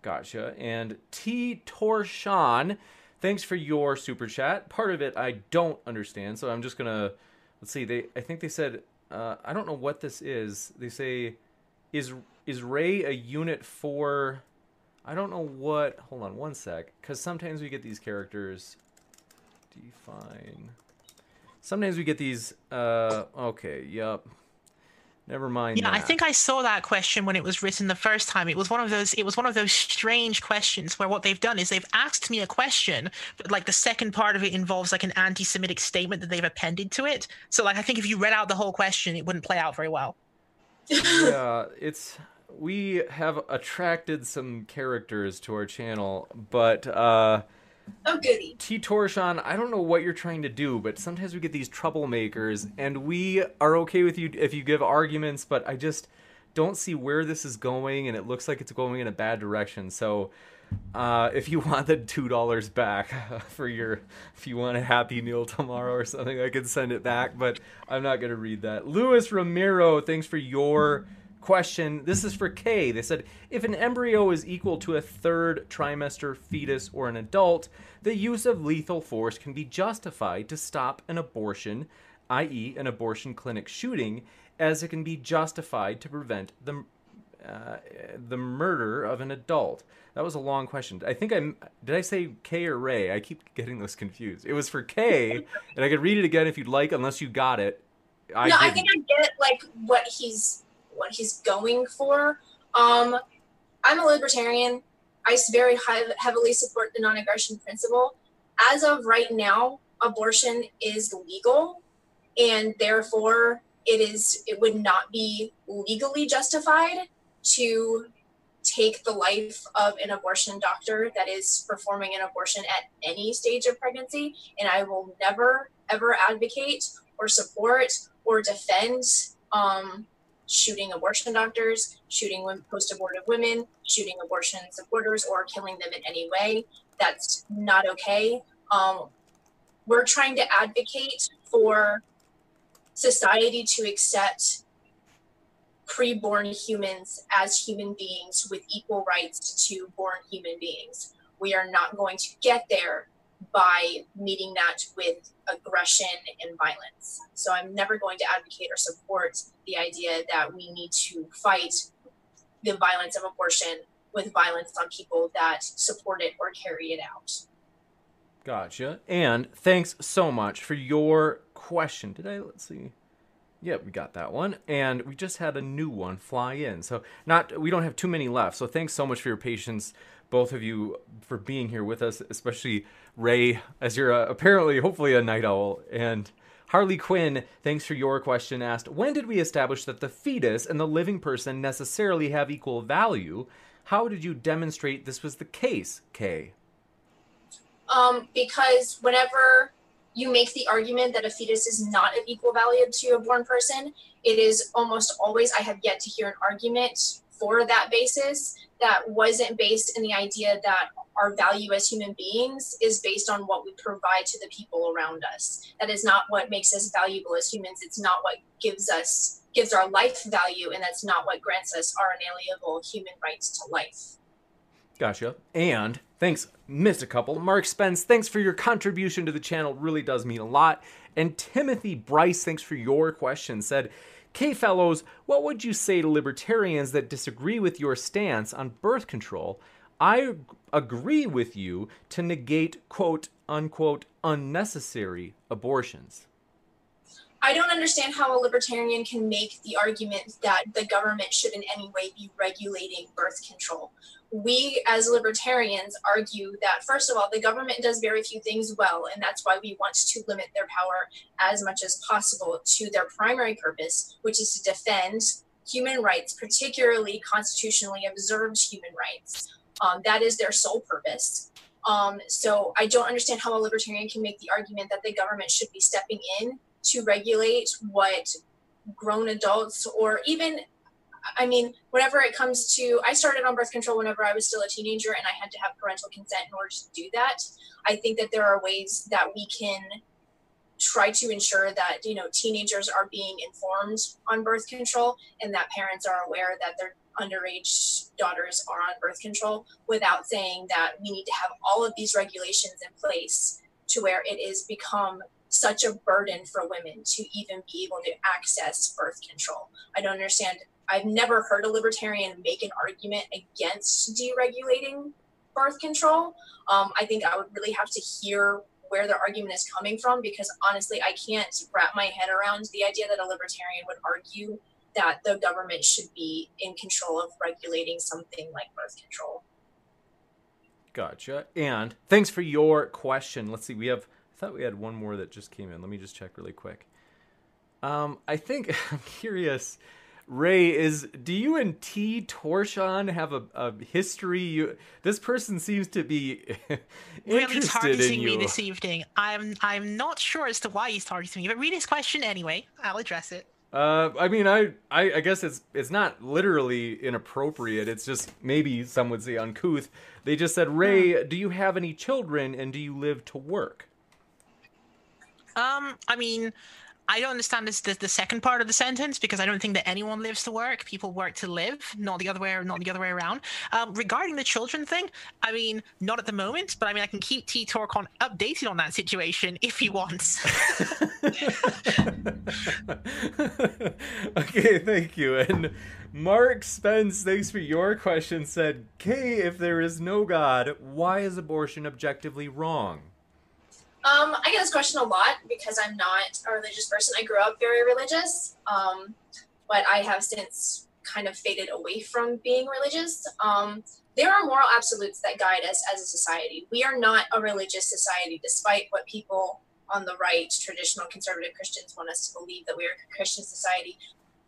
Gotcha. And T. Torshan, thanks for your super chat. Part of it I don't understand, so I'm just gonna let's see. They I think they said uh, I don't know what this is. They say is is Ray a unit for? I don't know what. Hold on one sec, because sometimes we get these characters define. Sometimes we get these. Uh, okay, yep. Never mind. Yeah, that. I think I saw that question when it was written the first time. It was one of those. It was one of those strange questions where what they've done is they've asked me a question, but like the second part of it involves like an anti-Semitic statement that they've appended to it. So like I think if you read out the whole question, it wouldn't play out very well. Yeah, it's we have attracted some characters to our channel, but uh, oh goody. T. Torshan, I don't know what you're trying to do, but sometimes we get these troublemakers, and we are okay with you if you give arguments, but I just don't see where this is going, and it looks like it's going in a bad direction. So uh, if you want the two dollars back for your, if you want a happy meal tomorrow or something, I could send it back, but I'm not going to read that. Luis Ramiro, thanks for your question. This is for Kay. They said, if an embryo is equal to a third trimester fetus or an adult, the use of lethal force can be justified to stop an abortion, that is an abortion clinic shooting, as it can be justified to prevent the uh, the murder of an adult. That was a long question. I think I did I say Kay or Ray? I keep getting those confused. It was for Kay, and I could read it again if you'd like, unless you got it. I no, didn't. I think I get like what he's what he's going for. Um, I'm a libertarian. I very high, heavily support the non-aggression principle. As of right now, abortion is legal, and therefore it is. It would not be legally justified to take the life of an abortion doctor that is performing an abortion at any stage of pregnancy, and I will never, ever advocate or support or defend um, shooting abortion doctors, shooting post-abortive women, shooting abortion supporters, or killing them in any way. That's not okay. Um, we're trying to advocate for society to accept pre-born humans as human beings with equal rights to born human beings. We are not going to get there by meeting that with aggression and violence. So I'm never going to advocate or support the idea that we need to fight the violence of abortion with violence on people that support it or carry it out. Gotcha. And thanks so much for your question. Did I, let's see. Yeah, we got that one. And we just had a new one fly in. So not, we don't have too many left. So thanks so much for your patience, both of you, for being here with us, especially Ray, as you're uh, apparently, hopefully, a night owl. And Harley Quinn, thanks for your question, asked, when did we establish that the fetus and the living person necessarily have equal value? How did you demonstrate this was the case, Kay? Um, because whenever you make the argument that a fetus is not of equal value to a born person, it is almost always, I have yet to hear an argument for that basis that wasn't based in the idea that our value as human beings is based on what we provide to the people around us. That is not what makes us valuable as humans. It's not what gives us, gives our life value, and that's not what grants us our inalienable human rights to life. Gotcha. And thanks, missed a couple. Mark Spence, thanks for your contribution to the channel. Really does mean a lot. And Timothy Bryce, thanks for your question, said, Kay Fellows, what would you say to libertarians that disagree with your stance on birth control? I agree with you to negate, quote, unquote, unnecessary abortions. I don't understand how a libertarian can make the argument that the government should in any way be regulating birth control. We as libertarians argue that, first of all, the government does very few things well, and that's why we want to limit their power as much as possible to their primary purpose, which is to defend human rights, particularly constitutionally observed human rights. Um, that is their sole purpose. Um, so I don't understand how a libertarian can make the argument that the government should be stepping in to regulate what grown adults or even, I mean, whenever it comes to, I started on birth control whenever I was still a teenager and I had to have parental consent in order to do that. I think that there are ways that we can try to ensure that, you know, teenagers are being informed on birth control and that parents are aware that their underage daughters are on birth control without saying that we need to have all of these regulations in place to where it is become such a burden for women to even be able to access birth control. I don't understand. I've never heard a libertarian make an argument against deregulating birth control. Um, I think I would really have to hear where the argument is coming from, because honestly, I can't wrap my head around the idea that a libertarian would argue that the government should be in control of regulating something like birth control. Gotcha. And thanks for your question. Let's see, we have I thought we had one more that just came in. Let me just check really quick. Um, I think I'm curious, Ray, is do you and T. Torshon have a, a history? You, this person seems to be really targeting me this evening. I'm I'm not sure as to why he's targeting me, but read his question anyway. I'll address it. Uh, I mean, I, I I guess it's it's not literally inappropriate. It's just maybe some would say uncouth. They just said, Ray, do you have any children and do you live to work? Um, I mean, I don't understand this, this the second part of the sentence, because I don't think that anyone lives to work. People work to live, not the other way, not the other way around. Um, regarding the children thing, I mean, not at the moment, but I mean, I can keep T. Torcon updated on that situation if he wants. Okay, thank you. And Mark Spence, thanks for your question, said, Kay, if there is no God, why is abortion objectively wrong? Um, I get this question a lot because I'm not a religious person. I grew up very religious, um, but I have since kind of faded away from being religious. Um, there are moral absolutes that guide us as a society. We are not a religious society, despite what people on the right, traditional conservative Christians, want us to believe that we are a Christian society.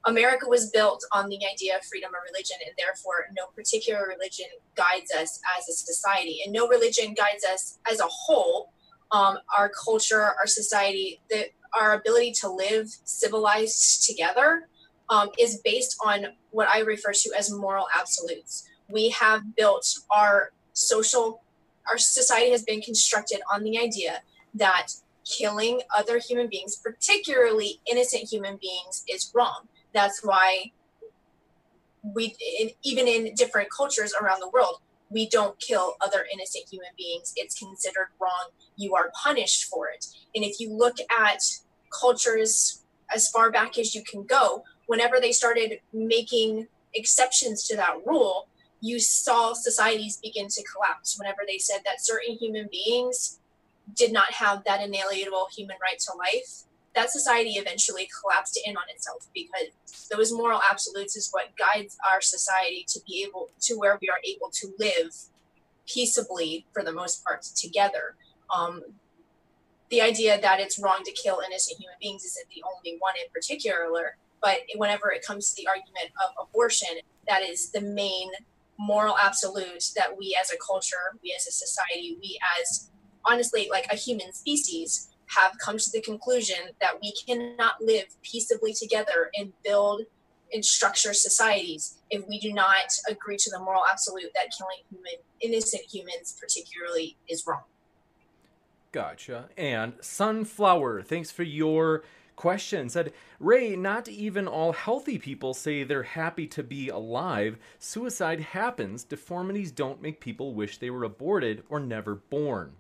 America was built on the idea of freedom of religion, and therefore no particular religion guides us as a society, and no religion guides us as a whole. Um, our culture, our society, the, our ability to live civilized together um, is based on what I refer to as moral absolutes. We have built our social, our society has been constructed on the idea that killing other human beings, particularly innocent human beings, is wrong. That's why we, in, even in different cultures around the world, we don't kill other innocent human beings. It's considered wrong. You are punished for it. And if you look at cultures as far back as you can go, whenever they started making exceptions to that rule, you saw societies begin to collapse whenever they said that certain human beings did not have that inalienable human right to life. That society eventually collapsed in on itself, because those moral absolutes is what guides our society to be able to where we are able to live peaceably for the most part together. Um, the idea that it's wrong to kill innocent human beings isn't the only one in particular, but whenever it comes to the argument of abortion, that is the main moral absolute that we as a culture, we as a society, we as honestly like a human species have come to the conclusion that we cannot live peaceably together and build and structure societies if we do not agree to the moral absolute that killing human, innocent humans particularly is wrong. Gotcha. And Sunflower, thanks for your question, said, Ray, not even all healthy people say they're happy to be alive. Suicide happens. Deformities don't make people wish they were aborted or never born.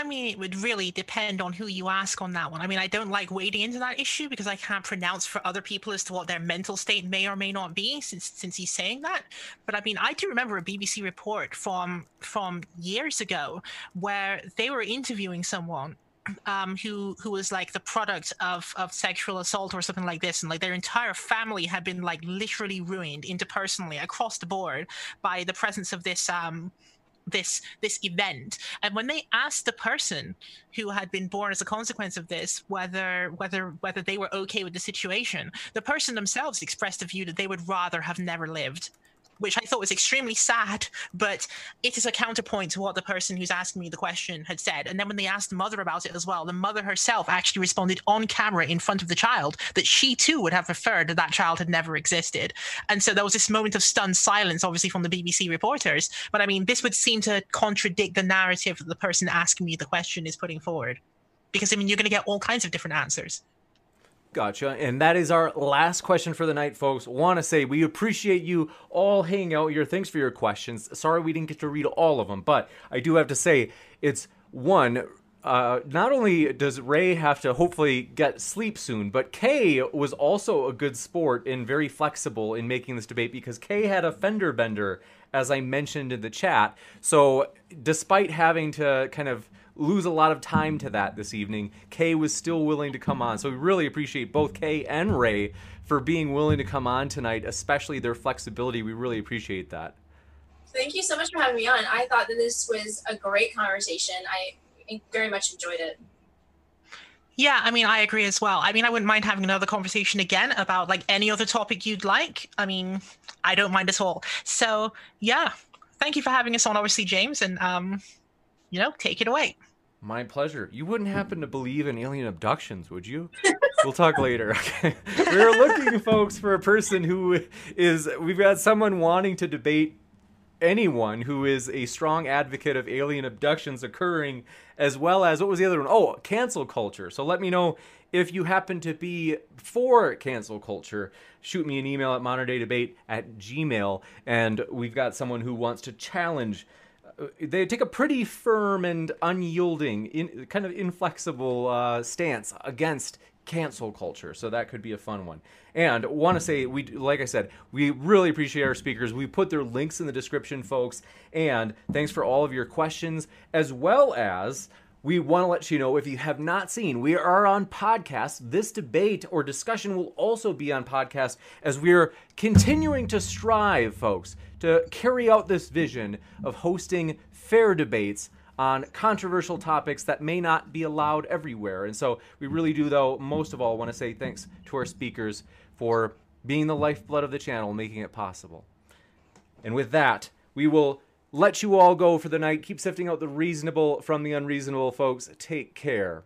I mean, it would really depend on who you ask on that one. I mean, I don't like wading into that issue because I can't pronounce for other people as to what their mental state may or may not be since since he's saying that. But I mean, I do remember a B B C report from from years ago where they were interviewing someone Um, who who was like the product of of sexual assault or something like this, and like their entire family had been like literally ruined interpersonally across the board by the presence of this um this this event. And when they asked the person who had been born as a consequence of this whether whether whether they were okay with the situation, the person themselves expressed the view that they would rather have never lived, which I thought was extremely sad, but it is a counterpoint to what the person who's asking me the question had said. And then when they asked the mother about it as well, the mother herself actually responded on camera in front of the child that she too would have preferred that that child had never existed. And so there was this moment of stunned silence, obviously from the B B C reporters. But I mean, this would seem to contradict the narrative that the person asking me the question is putting forward. Because I mean, you're gonna get all kinds of different answers. Gotcha. And that is our last question for the night, folks. Want to say we appreciate you all hanging out here. Thanks for your questions. Sorry we didn't get to read all of them, but I do have to say it's one, uh, not only does Ray have to hopefully get sleep soon, but Kay was also a good sport and very flexible in making this debate because Kay had a fender bender, as I mentioned in the chat. So despite having to kind of lose a lot of time to that this evening, Kay was still willing to come on. So we really appreciate both Kay and Ray for being willing to come on tonight, especially their flexibility. We really appreciate that. Thank you so much for having me on. I thought that this was a great conversation. I very much enjoyed it. Yeah, I mean, I agree as well. I mean, I wouldn't mind having another conversation again about like any other topic you'd like. I mean, I don't mind at all. So yeah, thank you for having us on, obviously, James, and um, you know, take it away. My pleasure. You wouldn't happen to believe in alien abductions, would you? We'll talk later. Okay. We're looking, folks, for a person who is, we've got someone wanting to debate anyone who is a strong advocate of alien abductions occurring, as well as, what was the other one? Oh, cancel culture. So let me know if you happen to be for cancel culture. Shoot me an email at modern day debate at gmail, and we've got someone who wants to challenge. They take a pretty firm and unyielding, in, kind of inflexible uh, stance against cancel culture. So that could be a fun one. And want to say, we like I said, we really appreciate our speakers. We put their links in the description, folks. And thanks for all of your questions, as well as we want to let you know, if you have not seen, we are on podcast. This debate or discussion will also be on podcast as we are continuing to strive, folks, to carry out this vision of hosting fair debates on controversial topics that may not be allowed everywhere. And so we really do, though, most of all, want to say thanks to our speakers for being the lifeblood of the channel, making it possible. And with that, we will let you all go for the night. Keep sifting out the reasonable from the unreasonable, folks. Take care.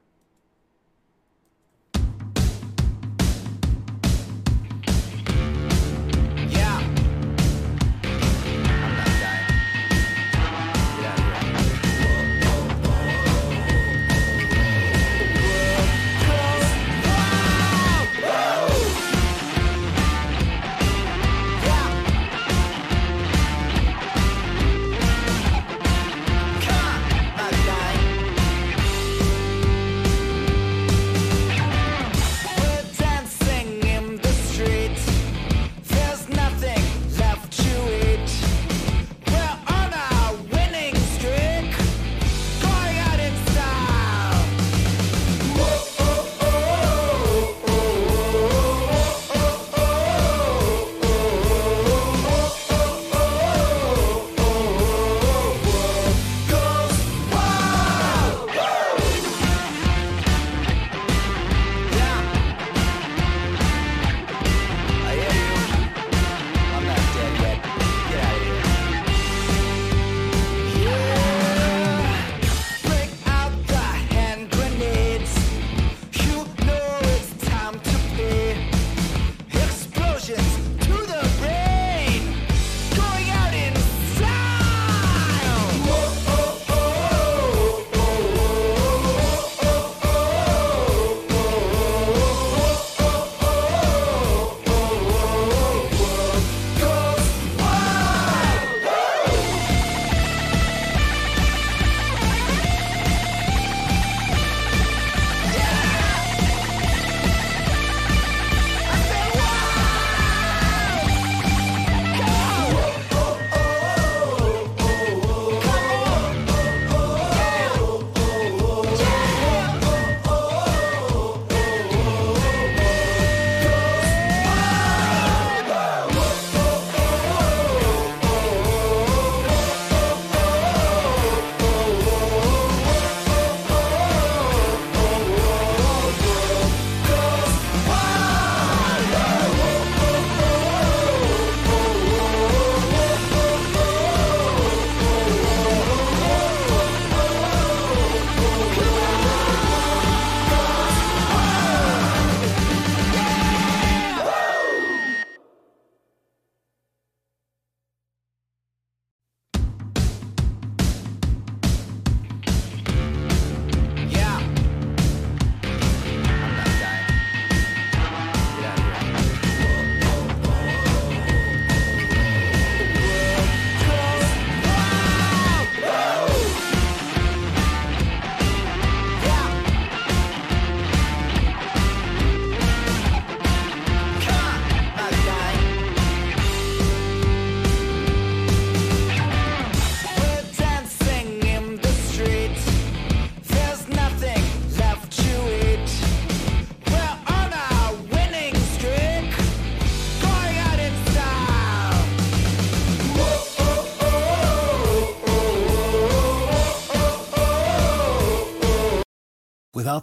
Without